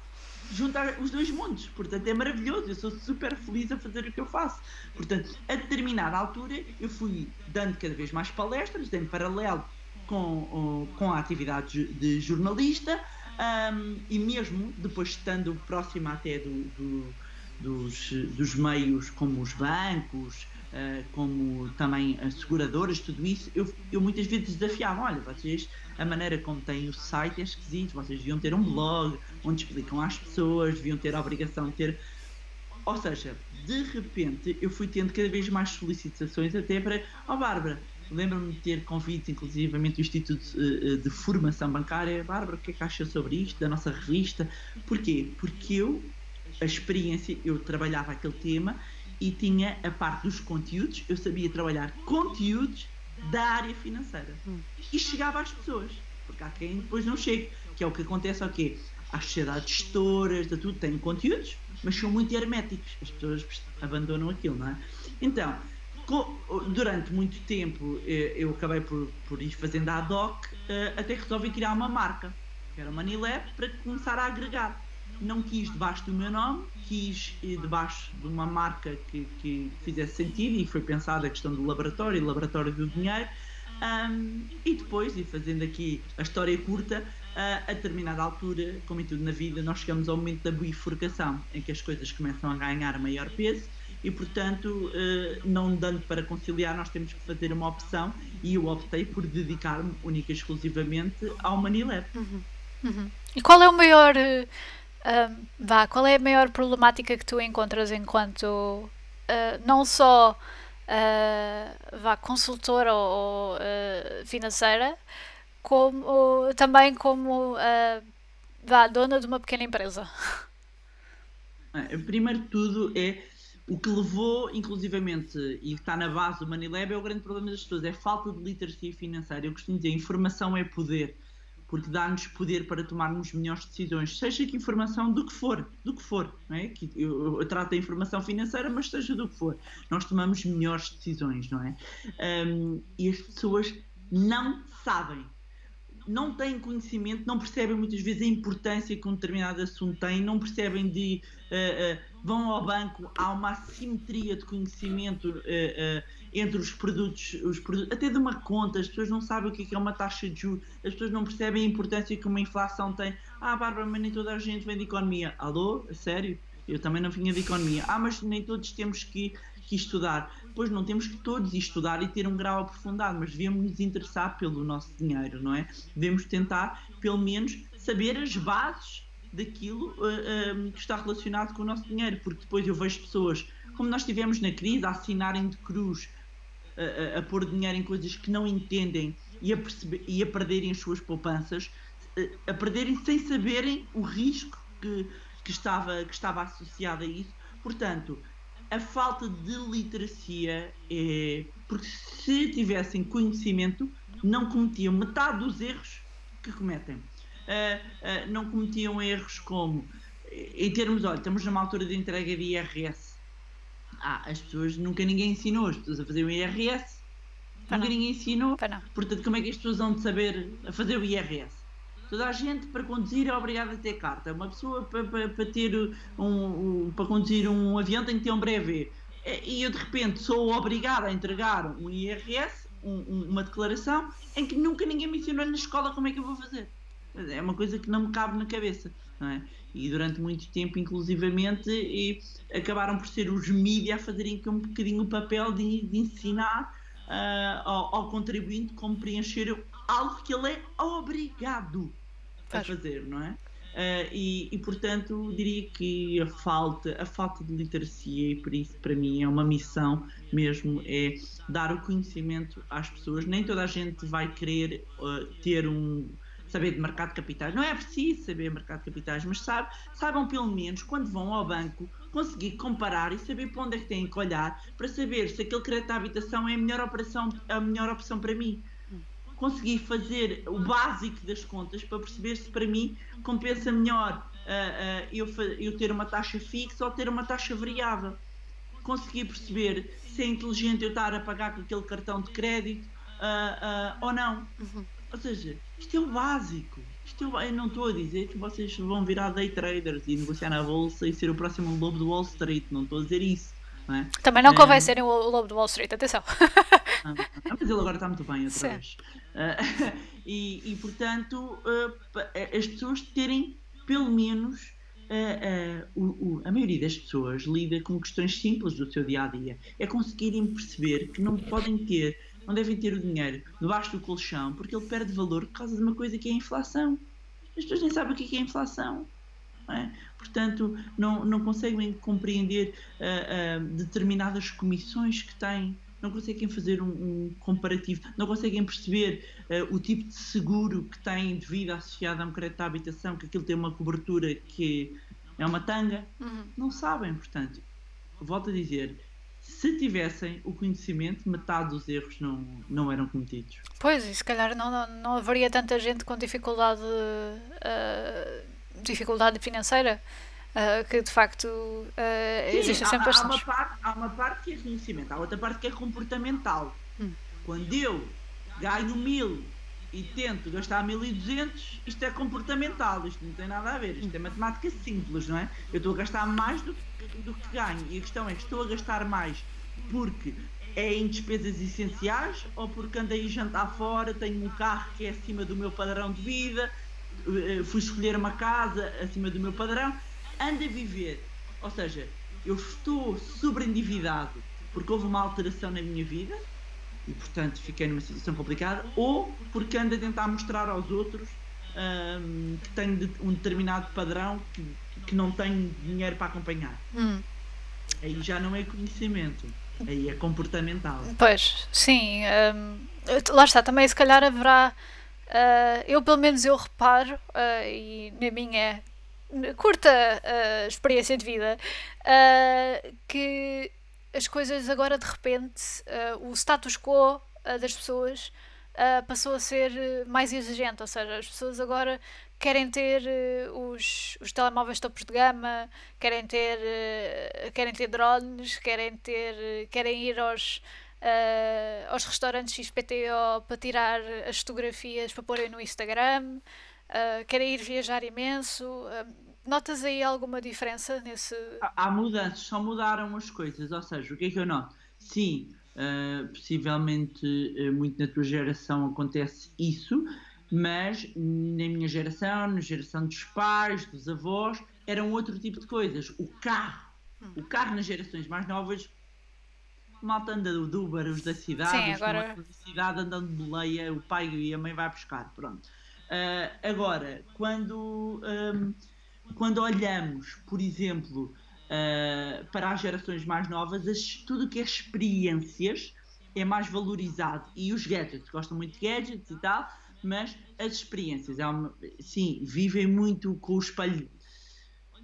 junta os dois mundos. Portanto, é maravilhoso. Eu sou super feliz a fazer o que eu faço. Portanto, a determinada altura, eu fui dando cada vez mais palestras, em paralelo, Com, com a atividade de jornalista um, e mesmo depois estando próxima até do, do, dos, dos meios como os bancos, uh, como também as seguradoras, tudo isso, eu, eu muitas vezes desafiava: olha, vocês, a maneira como têm o site é esquisito, vocês deviam ter um blog onde explicam às pessoas, deviam ter a obrigação de ter... Ou seja, de repente eu fui tendo cada vez mais solicitações até para... ó, Bárbara, lembro-me de ter convites, inclusivamente, do Instituto de Formação Bancária. Bárbara, o que é que acha sobre isto, da nossa revista? Porquê? Porque eu, a experiência, eu trabalhava aquele tema e tinha a parte dos conteúdos, eu sabia trabalhar conteúdos da área financeira. E chegava às pessoas, porque há quem depois não chegue, que é o que acontece ao quê? Às sociedades gestoras, tudo, têm conteúdos, mas são muito herméticos, as pessoas abandonam aquilo, não é? Então... durante muito tempo eu acabei por, por ir fazendo ad hoc, até que resolvi criar uma marca, que era o Money Lab, para começar a agregar. Não quis debaixo do meu nome, quis debaixo de uma marca que, que fizesse sentido, e foi pensada a questão do laboratório, laboratório do dinheiro, um, e depois, e fazendo aqui a história curta, a determinada altura, como em tudo na vida, nós chegamos ao momento da bifurcação, em que as coisas começam a ganhar maior peso. E, portanto, não dando para conciliar, nós temos que fazer uma opção e eu optei por dedicar-me única e exclusivamente ao Money Lab. Uhum. Uhum. E qual é o maior, uh, vá, qual é a maior problemática que tu encontras enquanto uh, não só uh, vá, consultora ou uh, financeira, como, ou, também como uh, vá, dona de uma pequena empresa? Primeiro de tudo é... o que levou, inclusivamente, e está na base do Money Lab, é o grande problema das pessoas, é a falta de literacia financeira. Eu costumo dizer, informação é poder, porque dá-nos poder para tomarmos melhores decisões, seja que informação do que for, do que for, não é? Que eu, eu trato a informação financeira, mas seja do que for, nós tomamos melhores decisões, não é? Um, e as pessoas não sabem, não têm conhecimento, não percebem muitas vezes a importância que um determinado assunto tem, não percebem de... Uh, uh, vão ao banco, há uma assimetria de conhecimento uh, uh, entre os produtos, os produtos, até de uma conta, as pessoas não sabem o que é uma taxa de juros, as pessoas não percebem a importância que uma inflação tem. Ah, Bárbara, mas nem toda a gente vem de economia. Alô? Sério? Eu também não vinha de economia. Ah, mas nem todos temos que, que estudar. Pois não temos que todos estudar e ter um grau aprofundado, mas devemos nos interessar pelo nosso dinheiro, não é? Devemos tentar, pelo menos, saber as bases daquilo uh, uh, que está relacionado com o nosso dinheiro, porque depois eu vejo pessoas, como nós tivemos na crise, a assinarem de cruz, uh, uh, a pôr dinheiro em coisas que não entendem e a, perceber, e a perderem as suas poupanças, uh, a perderem sem saberem o risco que, que, estava, que estava associado a isso. Portanto, a falta de literacia é... Porque se tivessem conhecimento, não cometiam metade dos erros que cometem. Uh, uh, não cometiam erros como, em termos, olha, estamos numa altura de entrega de I R S. Ah, as pessoas, nunca ninguém ensinou as pessoas a fazer o I R S. Para nunca não. ninguém ensinou. Para não. Portanto, como é que as pessoas vão de saber a fazer o I R S? Toda a gente, para conduzir, é obrigada a ter carta. Uma pessoa, para, para, para, ter um, um, para conduzir um avião, tem que ter um brevê. E eu, de repente, sou obrigada a entregar um I R S, um, uma declaração, em que nunca ninguém me ensinou na escola como é que eu vou fazer. É uma coisa que não me cabe na cabeça, não é? E durante muito tempo, inclusivamente, e acabaram por ser os mídia a fazerem um bocadinho o papel de, de ensinar uh, ao, ao contribuinte como preencher algo que ele é obrigado a fazer, não é? Uh, e, e, portanto, diria que a falta, a falta de literacia, e por isso, para mim, é uma missão mesmo, é dar o conhecimento às pessoas. Nem toda a gente vai querer uh, ter um... saber de mercado de capitais. Não é preciso saber mercado de capitais, mas sabe, saibam pelo menos, quando vão ao banco, conseguir comparar e saber para onde é que têm que olhar para saber se aquele crédito à habitação é a melhor operação, a melhor opção para mim. Conseguir fazer o básico das contas para perceber se para mim compensa melhor uh, uh, eu, eu ter uma taxa fixa ou ter uma taxa variável. Conseguir perceber se é inteligente eu estar a pagar com aquele cartão de crédito uh, uh, ou não. Uhum. Ou seja, isto é o básico. Isto é, eu não estou a dizer que vocês vão virar day traders e negociar na bolsa e ser o próximo lobo do Wall Street. Não estou a dizer isso. Não é? Também não convém é... serem o lobo do Wall Street, atenção. Ah, mas ele agora está muito bem outra vez. Uh, e, e, portanto, uh, as pessoas terem, pelo menos, uh, uh, o, o, a maioria das pessoas lida com questões simples do seu dia-a-dia. É conseguirem perceber que não podem ter... não devem ter o dinheiro debaixo do colchão, porque ele perde valor por causa de uma coisa que é a inflação. As pessoas nem sabem o que é a inflação, não é? Portanto, não, não conseguem compreender uh, uh, determinadas comissões que têm, não conseguem fazer um, um comparativo, não conseguem perceber uh, o tipo de seguro que têm de vida associado a um crédito à habitação, que aquilo tem uma cobertura que é uma tanga. Uhum. Não sabem, portanto, volto a dizer... Se tivessem o conhecimento, metade dos erros não, não eram cometidos. Pois, e se calhar não, não, não haveria tanta gente com dificuldade, uh, dificuldade financeira, uh, que de facto uh, existe sempre há, há, uma parte, há uma parte que é conhecimento, há outra parte que é comportamental. Hum. Quando eu ganho mil e tento gastar mil e duzentos, isto é comportamental, isto não tem nada a ver, isto é matemática simples, não é? Eu estou a gastar mais do que, do que ganho, e a questão é que estou a gastar mais porque é em despesas essenciais ou porque andei a jantar fora, tenho um carro que é acima do meu padrão de vida, fui escolher uma casa acima do meu padrão, ando a viver, ou seja, eu estou sobreendividado porque houve uma alteração na minha vida e, portanto, fiquei numa situação complicada, ou porque ando a tentar mostrar aos outros um, que tenho de, um determinado padrão que, que não tenho dinheiro para acompanhar. Hum. Aí já não é conhecimento, aí é comportamental. Pois, sim. Um, lá está, também se calhar haverá... Uh, eu, pelo menos, eu reparo, uh, e na minha curta uh, experiência de vida, uh, que... as coisas agora de repente, uh, o status quo uh, das pessoas uh, passou a ser uh, mais exigente, ou seja, as pessoas agora querem ter uh, os, os telemóveis topos de gama, querem ter, uh, querem ter drones, querem, ter, uh, querem ir aos, uh, aos restaurantes X P T O para tirar as fotografias para porem no Instagram, uh, querem ir viajar imenso... Uh, Notas aí alguma diferença nesse... Há mudanças, só mudaram as coisas, ou seja, o que é que eu noto? Sim, uh, possivelmente uh, muito na tua geração acontece isso, mas na minha geração, na geração dos pais, dos avós, eram outro tipo de coisas. O carro, hum. o carro nas gerações mais novas malta anda do Uber, os da cidade, sim, os agora... da cidade andam de boleia, o pai e a mãe vai buscar, pronto. Uh, agora, quando, um, quando olhamos, por exemplo, uh, para as gerações mais novas, as, tudo o que é experiências é mais valorizado. E os gadgets, gostam muito de gadgets e tal, mas as experiências, é uma, sim, vivem muito com o espelho.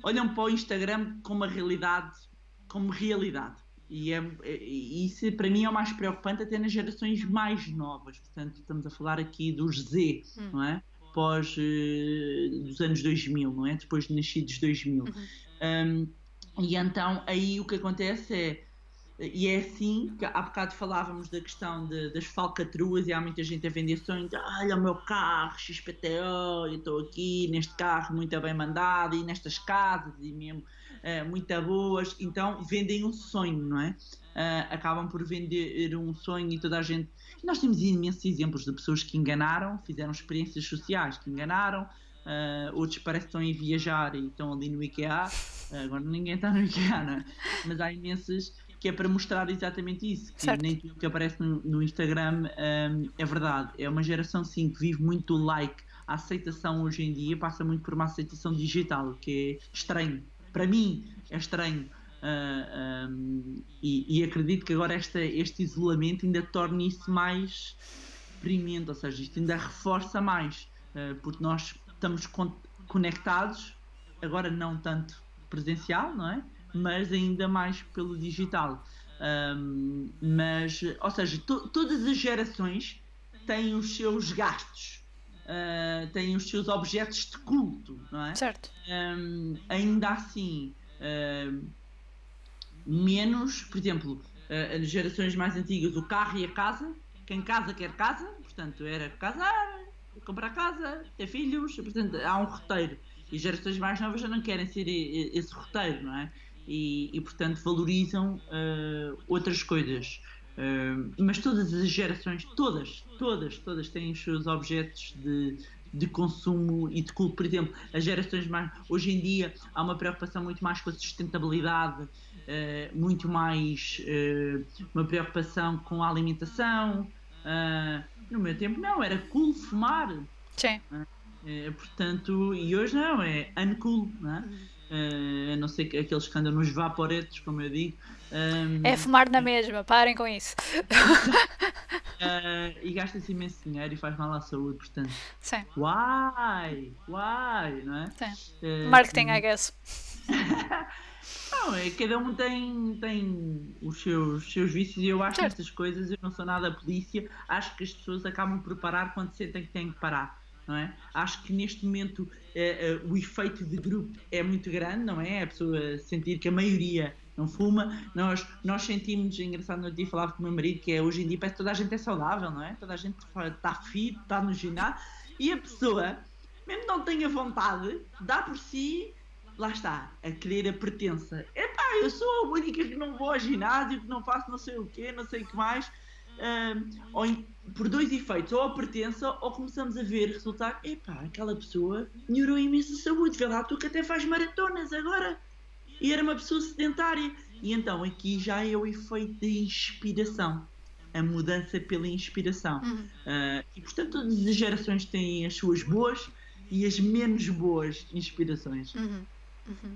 Olham para o Instagram como a realidade, como realidade. E, é, e isso para mim é o mais preocupante até nas gerações mais novas, portanto estamos a falar aqui dos Z, hum. não é? Pós uh, dos anos dois mil, não é? Depois de nascidos dois mil. Uhum. Um, e então aí o que acontece é, e é assim, que há bocado falávamos da questão de, das falcatruas, e há muita gente a vender sonhos, olha o meu carro, X P T O, eu estou aqui neste carro muito bem mandado, e nestas casas, e mesmo... Uh, muito boas, então vendem um sonho, não é? Uh, acabam por vender um sonho e toda a gente... E nós temos imensos exemplos de pessoas que enganaram, fizeram experiências sociais que enganaram, uh, outros parecem que estão a viajar e estão ali no IKEA, uh, agora ninguém está no IKEA, não é? Mas há imensos que é para mostrar exatamente isso, que certo. Nem tudo que aparece no, no Instagram um, é verdade. É uma geração, sim, que vive muito o like. A aceitação hoje em dia passa muito por uma aceitação digital, o que é estranho. Para mim é estranho uh, um, e, e acredito que agora esta, este isolamento ainda torne isso mais premente, ou seja, isto ainda reforça mais, uh, porque nós estamos con- conectados, agora não tanto presencial, não é? Mas ainda mais pelo digital. Um, mas, ou seja, to- todas as gerações têm os seus gastos. Uh, têm os seus objetos de culto, não é? Certo. Um, ainda assim, uh, menos, por exemplo, uh, as gerações mais antigas, o carro e a casa, quem casa quer casa, portanto era casar, comprar casa, ter filhos, portanto há um roteiro, e as gerações mais novas já não querem ser esse roteiro, não é? E, e portanto valorizam uh, outras coisas. Uh, mas todas as gerações, todas, todas, todas têm os seus objetos de, de consumo e de culto. Por exemplo, as gerações mais... Hoje em dia há uma preocupação muito mais com a sustentabilidade, uh, muito mais uh, uma preocupação com a alimentação. Uh, no meu tempo não, era cool fumar. Sim. Uh, portanto, e hoje não, é uncool, não é? Uh, a não ser aqueles que andam nos vaporetos, como eu digo. Um, é fumar na mesma, parem com isso. uh, e gasta-se imenso dinheiro e faz mal à saúde, portanto. Sim. Why? Why? Não é? Sim. Uh, Marketing, uh, I guess. Não, é, cada um tem, tem os seus, seus vícios, e eu acho certo. Estas coisas, eu não sou nada polícia, acho que as pessoas acabam por parar quando sentem que têm que parar. Não é? Acho que neste momento eh, o efeito de grupo é muito grande, não é? A pessoa sentir que a maioria não fuma. Nós, nós sentimos, engraçado, no outro dia falava com o meu marido, que é, hoje em dia parece que toda a gente é saudável, não é? Toda a gente está fit, está no ginásio, e a pessoa, mesmo não tenha vontade, dá por si, lá está, a querer a pertença. Epá, eu sou a única que não vou ao ginásio, que não faço não sei o quê, não sei o que mais. Um, ou em, por dois efeitos, ou a pertença, ou começamos a ver resultar, epá, aquela pessoa melhorou imensa saúde, vê lá tu que até faz maratonas agora, e era uma pessoa sedentária. E então aqui já é o efeito da inspiração, a mudança pela inspiração. Uhum. Uh, e portanto todas as gerações têm as suas boas e as menos boas inspirações. Uhum. Uhum.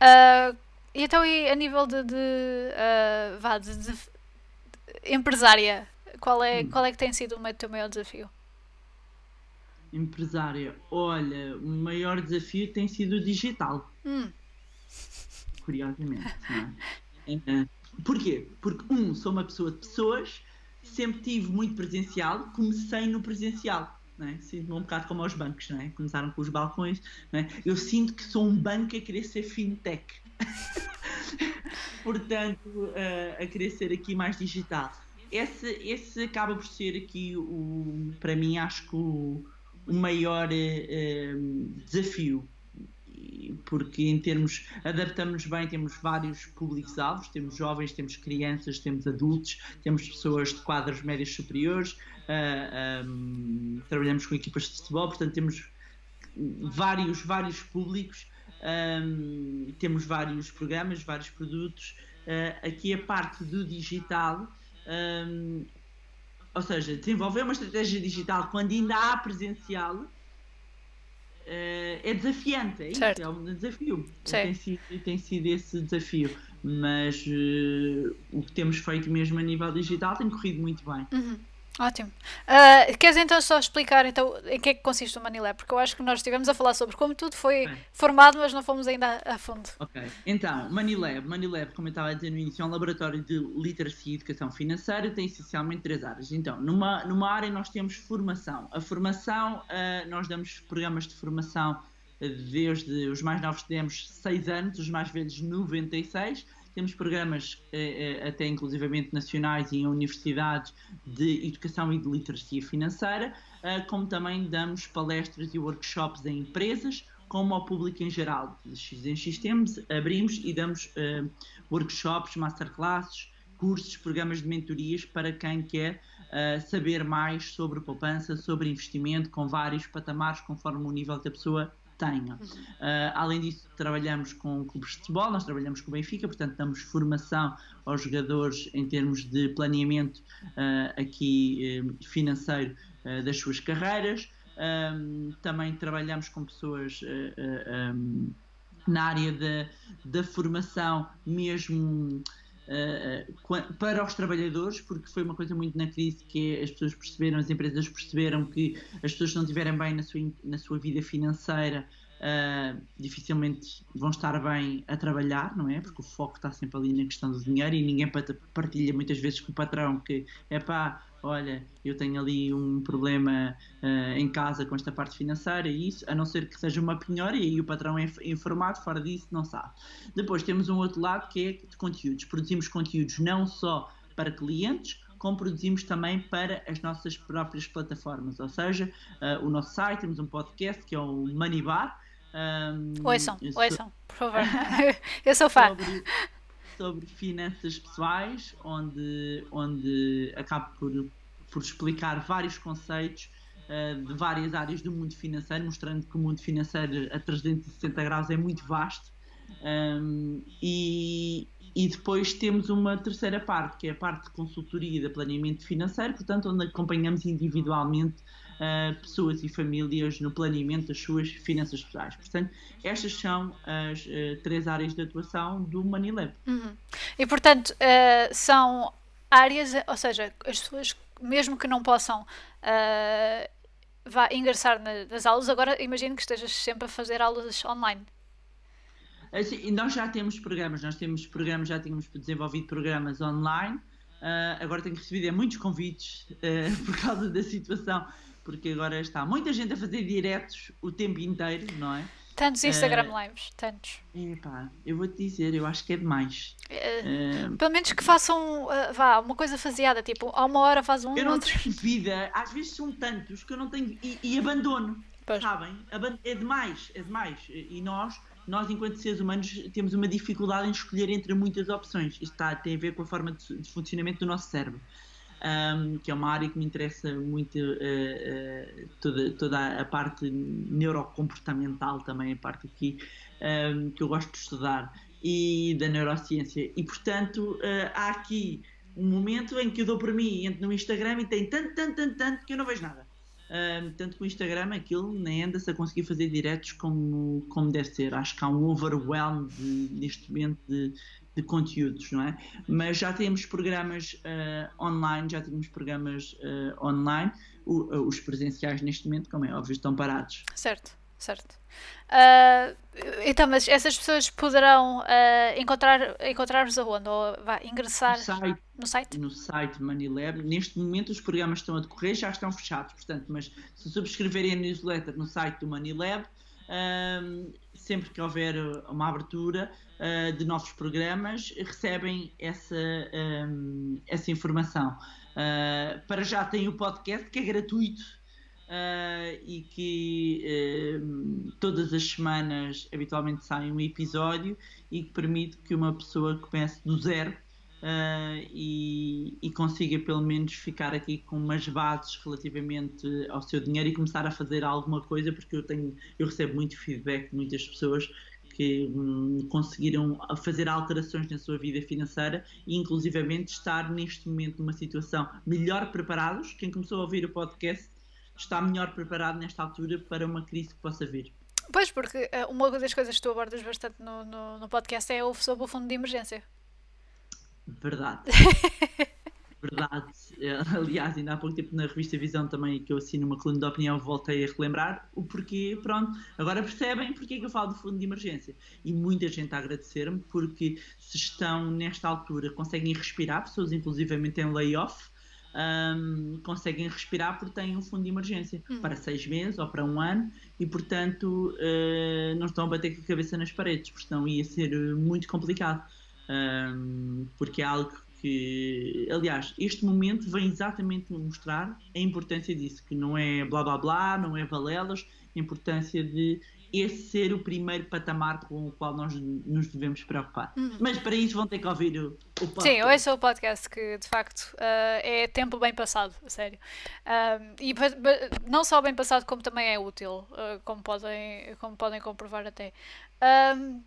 Uh, e então, e a nível de, de, uh, vá, de, de... empresária, qual é, qual é que tem sido o teu maior desafio? Empresária, olha, o maior desafio tem sido o digital. Hum. Curiosamente, não é? Porquê? Porque, um, sou uma pessoa de pessoas, sempre tive muito presencial, comecei no presencial, não é? Sinto-me um bocado como aos bancos, não é? Começaram com os balcões, não é? Eu sinto que sou um banco a querer ser fintech. Portanto, uh, a querer ser aqui mais digital. Esse, esse acaba por ser aqui, o, para mim, acho que o, o maior uh, desafio. Porque em termos, adaptamos-nos bem, temos vários públicos-alvos, temos jovens, temos crianças, temos adultos, temos pessoas de quadros médios superiores, uh, um, trabalhamos com equipas de futebol, portanto temos vários, vários públicos. Um, temos vários programas, vários produtos. Uh, aqui a parte do digital, um, ou seja, desenvolver uma estratégia digital quando ainda há presencial uh, é desafiante, é isso, é um desafio. Tem sido, tem sido esse desafio, mas uh, o que temos feito mesmo a nível digital tem corrido muito bem. Uhum. Ótimo. Uh, queres então só explicar então, em que é que consiste o Money Lab? Porque eu acho que nós estivemos a falar sobre como tudo foi okay. formado, mas não fomos ainda a fundo. Ok. Então, Money Lab. Money Lab, como eu estava a dizer no início, é um laboratório de literacia e educação financeira, tem essencialmente três áreas. Então, numa, numa área nós temos formação. A formação, uh, nós damos programas de formação uh, desde os mais novos temos seis anos, os mais velhos noventa e seis. Temos programas até inclusivamente nacionais e em universidades de educação e de literacia financeira, como também damos palestras e workshops em empresas, como ao público em geral. De X em X temos, abrimos e damos workshops, masterclasses, cursos, programas de mentorias para quem quer saber mais sobre poupança, sobre investimento, com vários patamares, conforme o nível da pessoa tenho. Uh, além disso, trabalhamos com clubes de futebol, nós trabalhamos com o Benfica, portanto damos formação aos jogadores em termos de planeamento uh, aqui uh, financeiro uh, das suas carreiras. Um, também trabalhamos com pessoas uh, uh, um, na área da, da formação mesmo Uh, para os trabalhadores, porque foi uma coisa muito na crise que as pessoas perceberam, as empresas perceberam que as pessoas se não estiverem bem na sua, na sua vida financeira uh, dificilmente vão estar bem a trabalhar, não é? Porque o foco está sempre ali na questão do dinheiro e ninguém partilha muitas vezes com o patrão que é pá, olha, eu tenho ali um problema uh, em casa com esta parte financeira e isso, a não ser que seja uma penhora e aí o patrão é informado, fora disso não sabe. Depois temos um outro lado que é de conteúdos. Produzimos conteúdos não só para clientes, como produzimos também para as nossas próprias plataformas, ou seja, uh, o nosso site, temos um podcast que é o Money Bar. Um, ouçam, sou... ouçam, por favor, eu sou fã. Sobre... sobre finanças pessoais, onde, onde acabo por, por explicar vários conceitos uh, de várias áreas do mundo financeiro, mostrando que o mundo financeiro a trezentos e sessenta graus é muito vasto. Um, e, e depois temos uma terceira parte, que é a parte de consultoria e de planeamento financeiro, portanto, onde acompanhamos individualmente uh, pessoas e famílias no planeamento das suas finanças pessoais. Portanto, estas são as uh, três áreas de atuação do Money Lab. Uhum. E, portanto, uh, são áreas, ou seja, as pessoas, mesmo que não possam uh, vá ingressar nas aulas, agora imagino que estejas sempre a fazer aulas online. Assim, nós já temos programas, nós temos programas, já tínhamos desenvolvido programas online, uh, agora tenho recebido é, muitos convites uh, por causa da situação, porque agora está muita gente a fazer diretos o tempo inteiro, não é? Tantos Instagram uh, lives, tantos. Epá, eu vou-te dizer, eu acho que é demais. Uh, uh, pelo menos que façam, uh, vá, uma coisa faseada, tipo, a uma hora faz um, eu não outro. Tenho vida, às vezes são tantos que eu não tenho, e, e abandono, pois. Sabem? É demais, é demais, e nós... Nós, enquanto seres humanos, temos uma dificuldade em escolher entre muitas opções. Isto está, tem a ver com a forma de, de funcionamento do nosso cérebro, um, que é uma área que me interessa muito, uh, uh, toda, toda a parte neurocomportamental também, a parte aqui um, que eu gosto de estudar, e da neurociência. E, portanto, uh, há aqui um momento em que eu dou por mim e entro no Instagram e tem tanto, tanto, tanto, tanto que eu não vejo nada. Um, tanto que o Instagram, aquilo nem anda-se a conseguir fazer diretos como, como deve ser. Acho que há um overwhelm de, neste momento de, de conteúdos, não é? Mas já temos programas uh, online, já temos programas uh, online. O, os presenciais neste momento, como é óbvio, estão parados. Certo, certo. Uh, então, mas essas pessoas poderão uh, encontrar, encontrar-vos aonde? Ou vai ingressar no site, no site? No site Money Lab. Neste momento os programas estão a decorrer, já estão fechados, portanto, mas se subscreverem a newsletter no site do Money Lab, uh, sempre que houver uma abertura uh, de novos programas, recebem essa, um, essa informação. Uh, para já tem o podcast, que é gratuito. Uh, e que uh, todas as semanas habitualmente sai um episódio e que permite que uma pessoa comece do zero uh, e, e consiga pelo menos ficar aqui com umas bases relativamente ao seu dinheiro e começar a fazer alguma coisa, porque eu tenho eu recebo muito feedback de muitas pessoas que hum, conseguiram fazer alterações na sua vida financeira e inclusivamente estar neste momento numa situação melhor preparados. Quem começou a ouvir o podcast está melhor preparado nesta altura para uma crise que possa vir. Pois, porque uma das coisas que tu abordas bastante no, no, no podcast é o sobre o fundo de emergência. Verdade. Verdade. Aliás, ainda há pouco tempo na revista Visão também, que eu assino uma coluna de opinião, voltei a relembrar o porquê, pronto, agora percebem porquê que eu falo do fundo de emergência. E muita gente a agradecer-me porque se estão nesta altura, conseguem respirar, pessoas inclusivamente em layoff, Um, conseguem respirar porque têm um fundo de emergência hum. para seis meses ou para um ano e, portanto, uh, não estão a bater com a cabeça nas paredes, porque senão ia ser muito complicado. Um, porque é algo que, aliás, este momento vem exatamente mostrar a importância disso, que não é blá blá blá, não é valelas, a importância de esse ser o primeiro patamar com o qual nós nos devemos preocupar. Uhum. Mas para isso vão ter que ouvir o, o podcast. Sim, hoje é o podcast que, de facto, uh, é tempo bem passado, a sério. Uh, e não só bem passado, como também é útil, uh, como, podem, como podem comprovar até. Uh,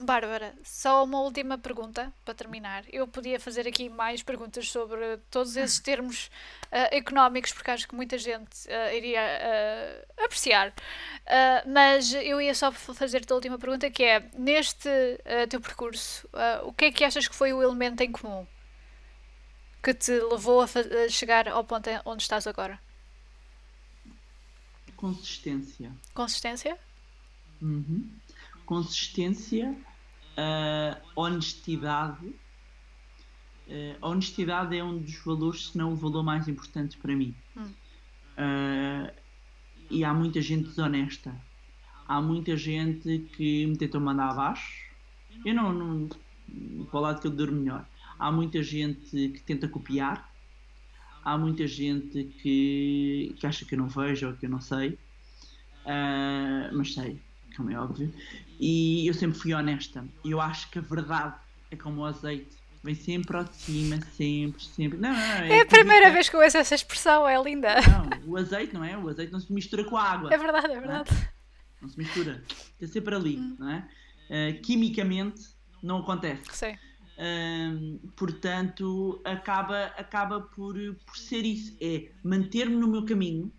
Bárbara, só uma última pergunta para terminar. Eu podia fazer aqui mais perguntas sobre todos esses termos uh, económicos, porque acho que muita gente uh, iria uh, apreciar. Uh, mas eu ia só fazer-te a última pergunta, que é, neste uh, teu percurso, uh, o que é que achas que foi o elemento em comum que te levou a, a chegar ao ponto onde estás agora? Consistência. Consistência? Uhum. Consistência, uh, honestidade. Uh, honestidade é um dos valores, se não o valor mais importante para mim. Hum. Uh, E há muita gente desonesta. Há muita gente que me tentou mandar abaixo. Eu não, não... Para o lado que eu durmo melhor. Há muita gente que tenta copiar. Há muita gente que, que acha que eu não vejo ou que eu não sei. Uh, mas sei, como é óbvio. E eu sempre fui honesta. Eu acho que a verdade é como o azeite. Vem sempre ao de cima, sempre, sempre. Não, não, não, é, é a primeira é. vez que eu ouço essa expressão, é linda. Não, o azeite, não é? O azeite não se mistura com a água. É verdade, é verdade. Não, é? Não se mistura. Está sempre ali, hum. não é? Uh, quimicamente não acontece. Sim. Uh, portanto, acaba, acaba por, por ser isso. É manter-me no meu caminho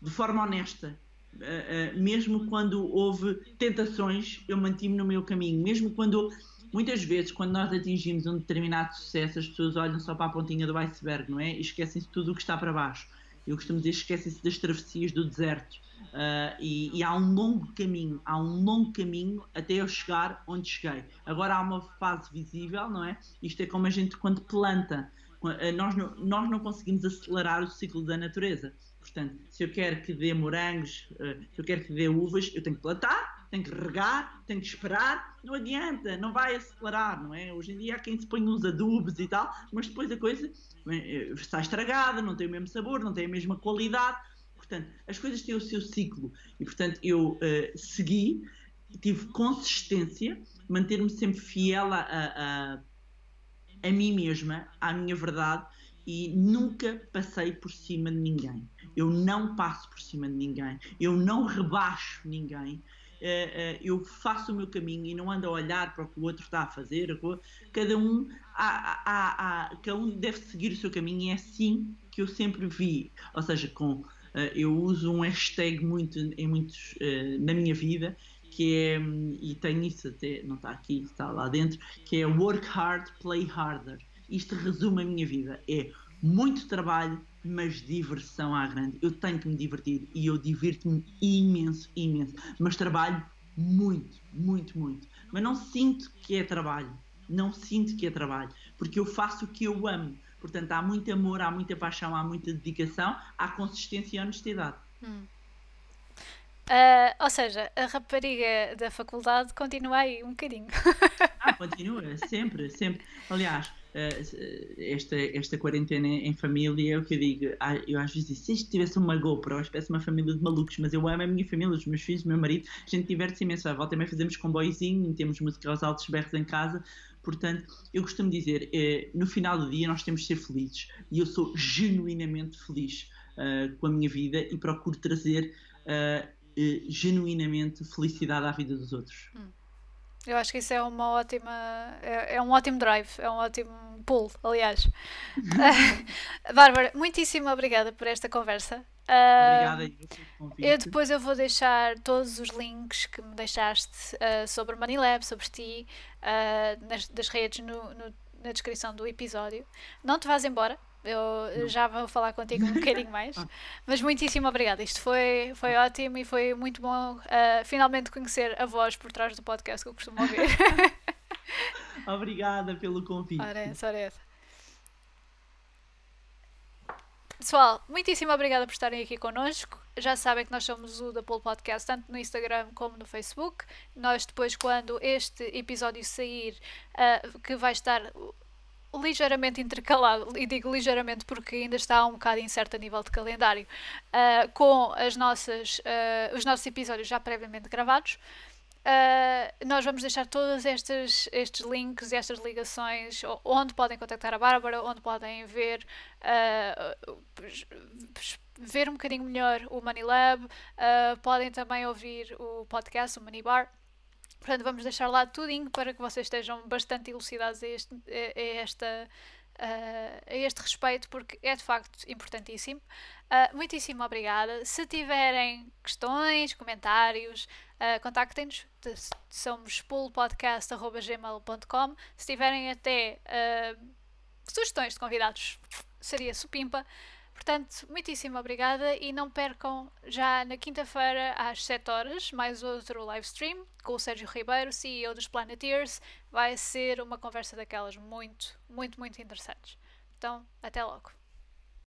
de forma honesta. Uh, uh, mesmo quando houve tentações, eu mantive-me no meu caminho. Mesmo quando... Muitas vezes, quando nós atingimos um determinado sucesso, as pessoas olham só para a pontinha do iceberg, não é? E esquecem-se de tudo o que está para baixo. Eu costumo dizer, esquecem-se das travessias do deserto. Uh, e, e há um longo caminho, há um longo caminho até eu chegar onde cheguei. Agora há uma fase visível, não é? Isto é como a gente quando planta. Nós não, nós não conseguimos acelerar o ciclo da natureza. Portanto, se eu quero que dê morangos, se eu quero que dê uvas, eu tenho que plantar, tenho que regar, tenho que esperar, não adianta, não vai acelerar, não é? Hoje em dia há quem se põe uns adubos e tal, mas depois a coisa está estragada, não tem o mesmo sabor, não tem a mesma qualidade, portanto, as coisas têm o seu ciclo e, portanto, eu uh, segui, tive consistência, manter-me sempre fiel a, a, a mim mesma, à minha verdade, e nunca passei por cima de ninguém. Eu não passo por cima de ninguém. Eu não rebaixo ninguém. Eu faço o meu caminho e não ando a olhar para o que o outro está a fazer. Cada um, há, há, há, cada um deve seguir o seu caminho e é assim que eu sempre vi. Ou seja, com, eu uso um hashtag muito, em muitos, na minha vida, que é, e tenho isso até, não está aqui, está lá dentro, que é work hard, play harder. Isto resume a minha vida, é muito trabalho, mas diversão à grande. Eu tenho que me divertir e eu divirto-me imenso, imenso, mas trabalho muito, muito, muito. Mas não sinto que é trabalho, não sinto que é trabalho, porque eu faço o que eu amo. Portanto, há muito amor, há muita paixão, há muita dedicação, há consistência e honestidade. Hum. Uh, ou seja, a rapariga da faculdade continua aí um bocadinho. Ah, continua, sempre, sempre. Aliás, uh, esta, esta quarentena em família é o que eu digo. Eu às vezes disse, se tivesse uma GoPro, eu espécie uma família de malucos, mas eu amo a minha família, os meus filhos, o meu marido, a gente diverte-se imenso. À volta também fazemos comboiozinho, temos música aos altos berros em casa. Portanto, eu costumo dizer, uh, no final do dia nós temos de ser felizes. E eu sou genuinamente feliz uh, com a minha vida e procuro trazer... Uh, genuinamente felicidade à vida dos outros. Hum. Eu acho que isso é uma ótima, é, é um ótimo drive, é um ótimo pull, aliás. uh, Bárbara, muitíssimo obrigada por esta conversa. Obrigada uh, eu depois eu vou deixar todos os links que me deixaste uh, sobre o Money Lab, sobre ti, uh, nas, das redes no, no, na descrição do episódio. Não te vás embora, eu Não. já vou falar contigo um bocadinho mais, mas muitíssimo obrigada, isto foi, foi ótimo e foi muito bom uh, finalmente conhecer a voz por trás do podcast que eu costumo ouvir. Obrigada pelo convite. Ora essa, ora essa. Pessoal, muitíssimo obrigada por estarem aqui connosco. Já sabem que nós somos o The Pool Podcast, tanto no Instagram como no Facebook. Nós depois, quando este episódio sair, uh, que vai estar ligeiramente intercalado, e digo ligeiramente porque ainda está um bocado incerto a nível de calendário, uh, com as nossas, uh, os nossos episódios já previamente gravados. Uh, nós vamos deixar todos estes, estes links e estas ligações onde podem contactar a Bárbara, onde podem ver uh, ver um bocadinho melhor o Money Lab, uh, podem também ouvir o podcast, o Money Bar. Portanto, vamos deixar lá tudinho para que vocês estejam bastante elucidados a este, a, a esta, a este respeito, porque é de facto importantíssimo. Uh, muitíssimo obrigada. Se tiverem questões, comentários, uh, contactem-nos. Somos pool podcast arroba gmail ponto com. Se tiverem até uh, sugestões de convidados, seria supimpa. Portanto, muitíssimo obrigada e não percam já na quinta-feira às sete horas mais outro live stream com o Sérgio Ribeiro, C E O dos Planeteers. Vai ser uma conversa daquelas muito, muito, muito interessantes. Então, até logo.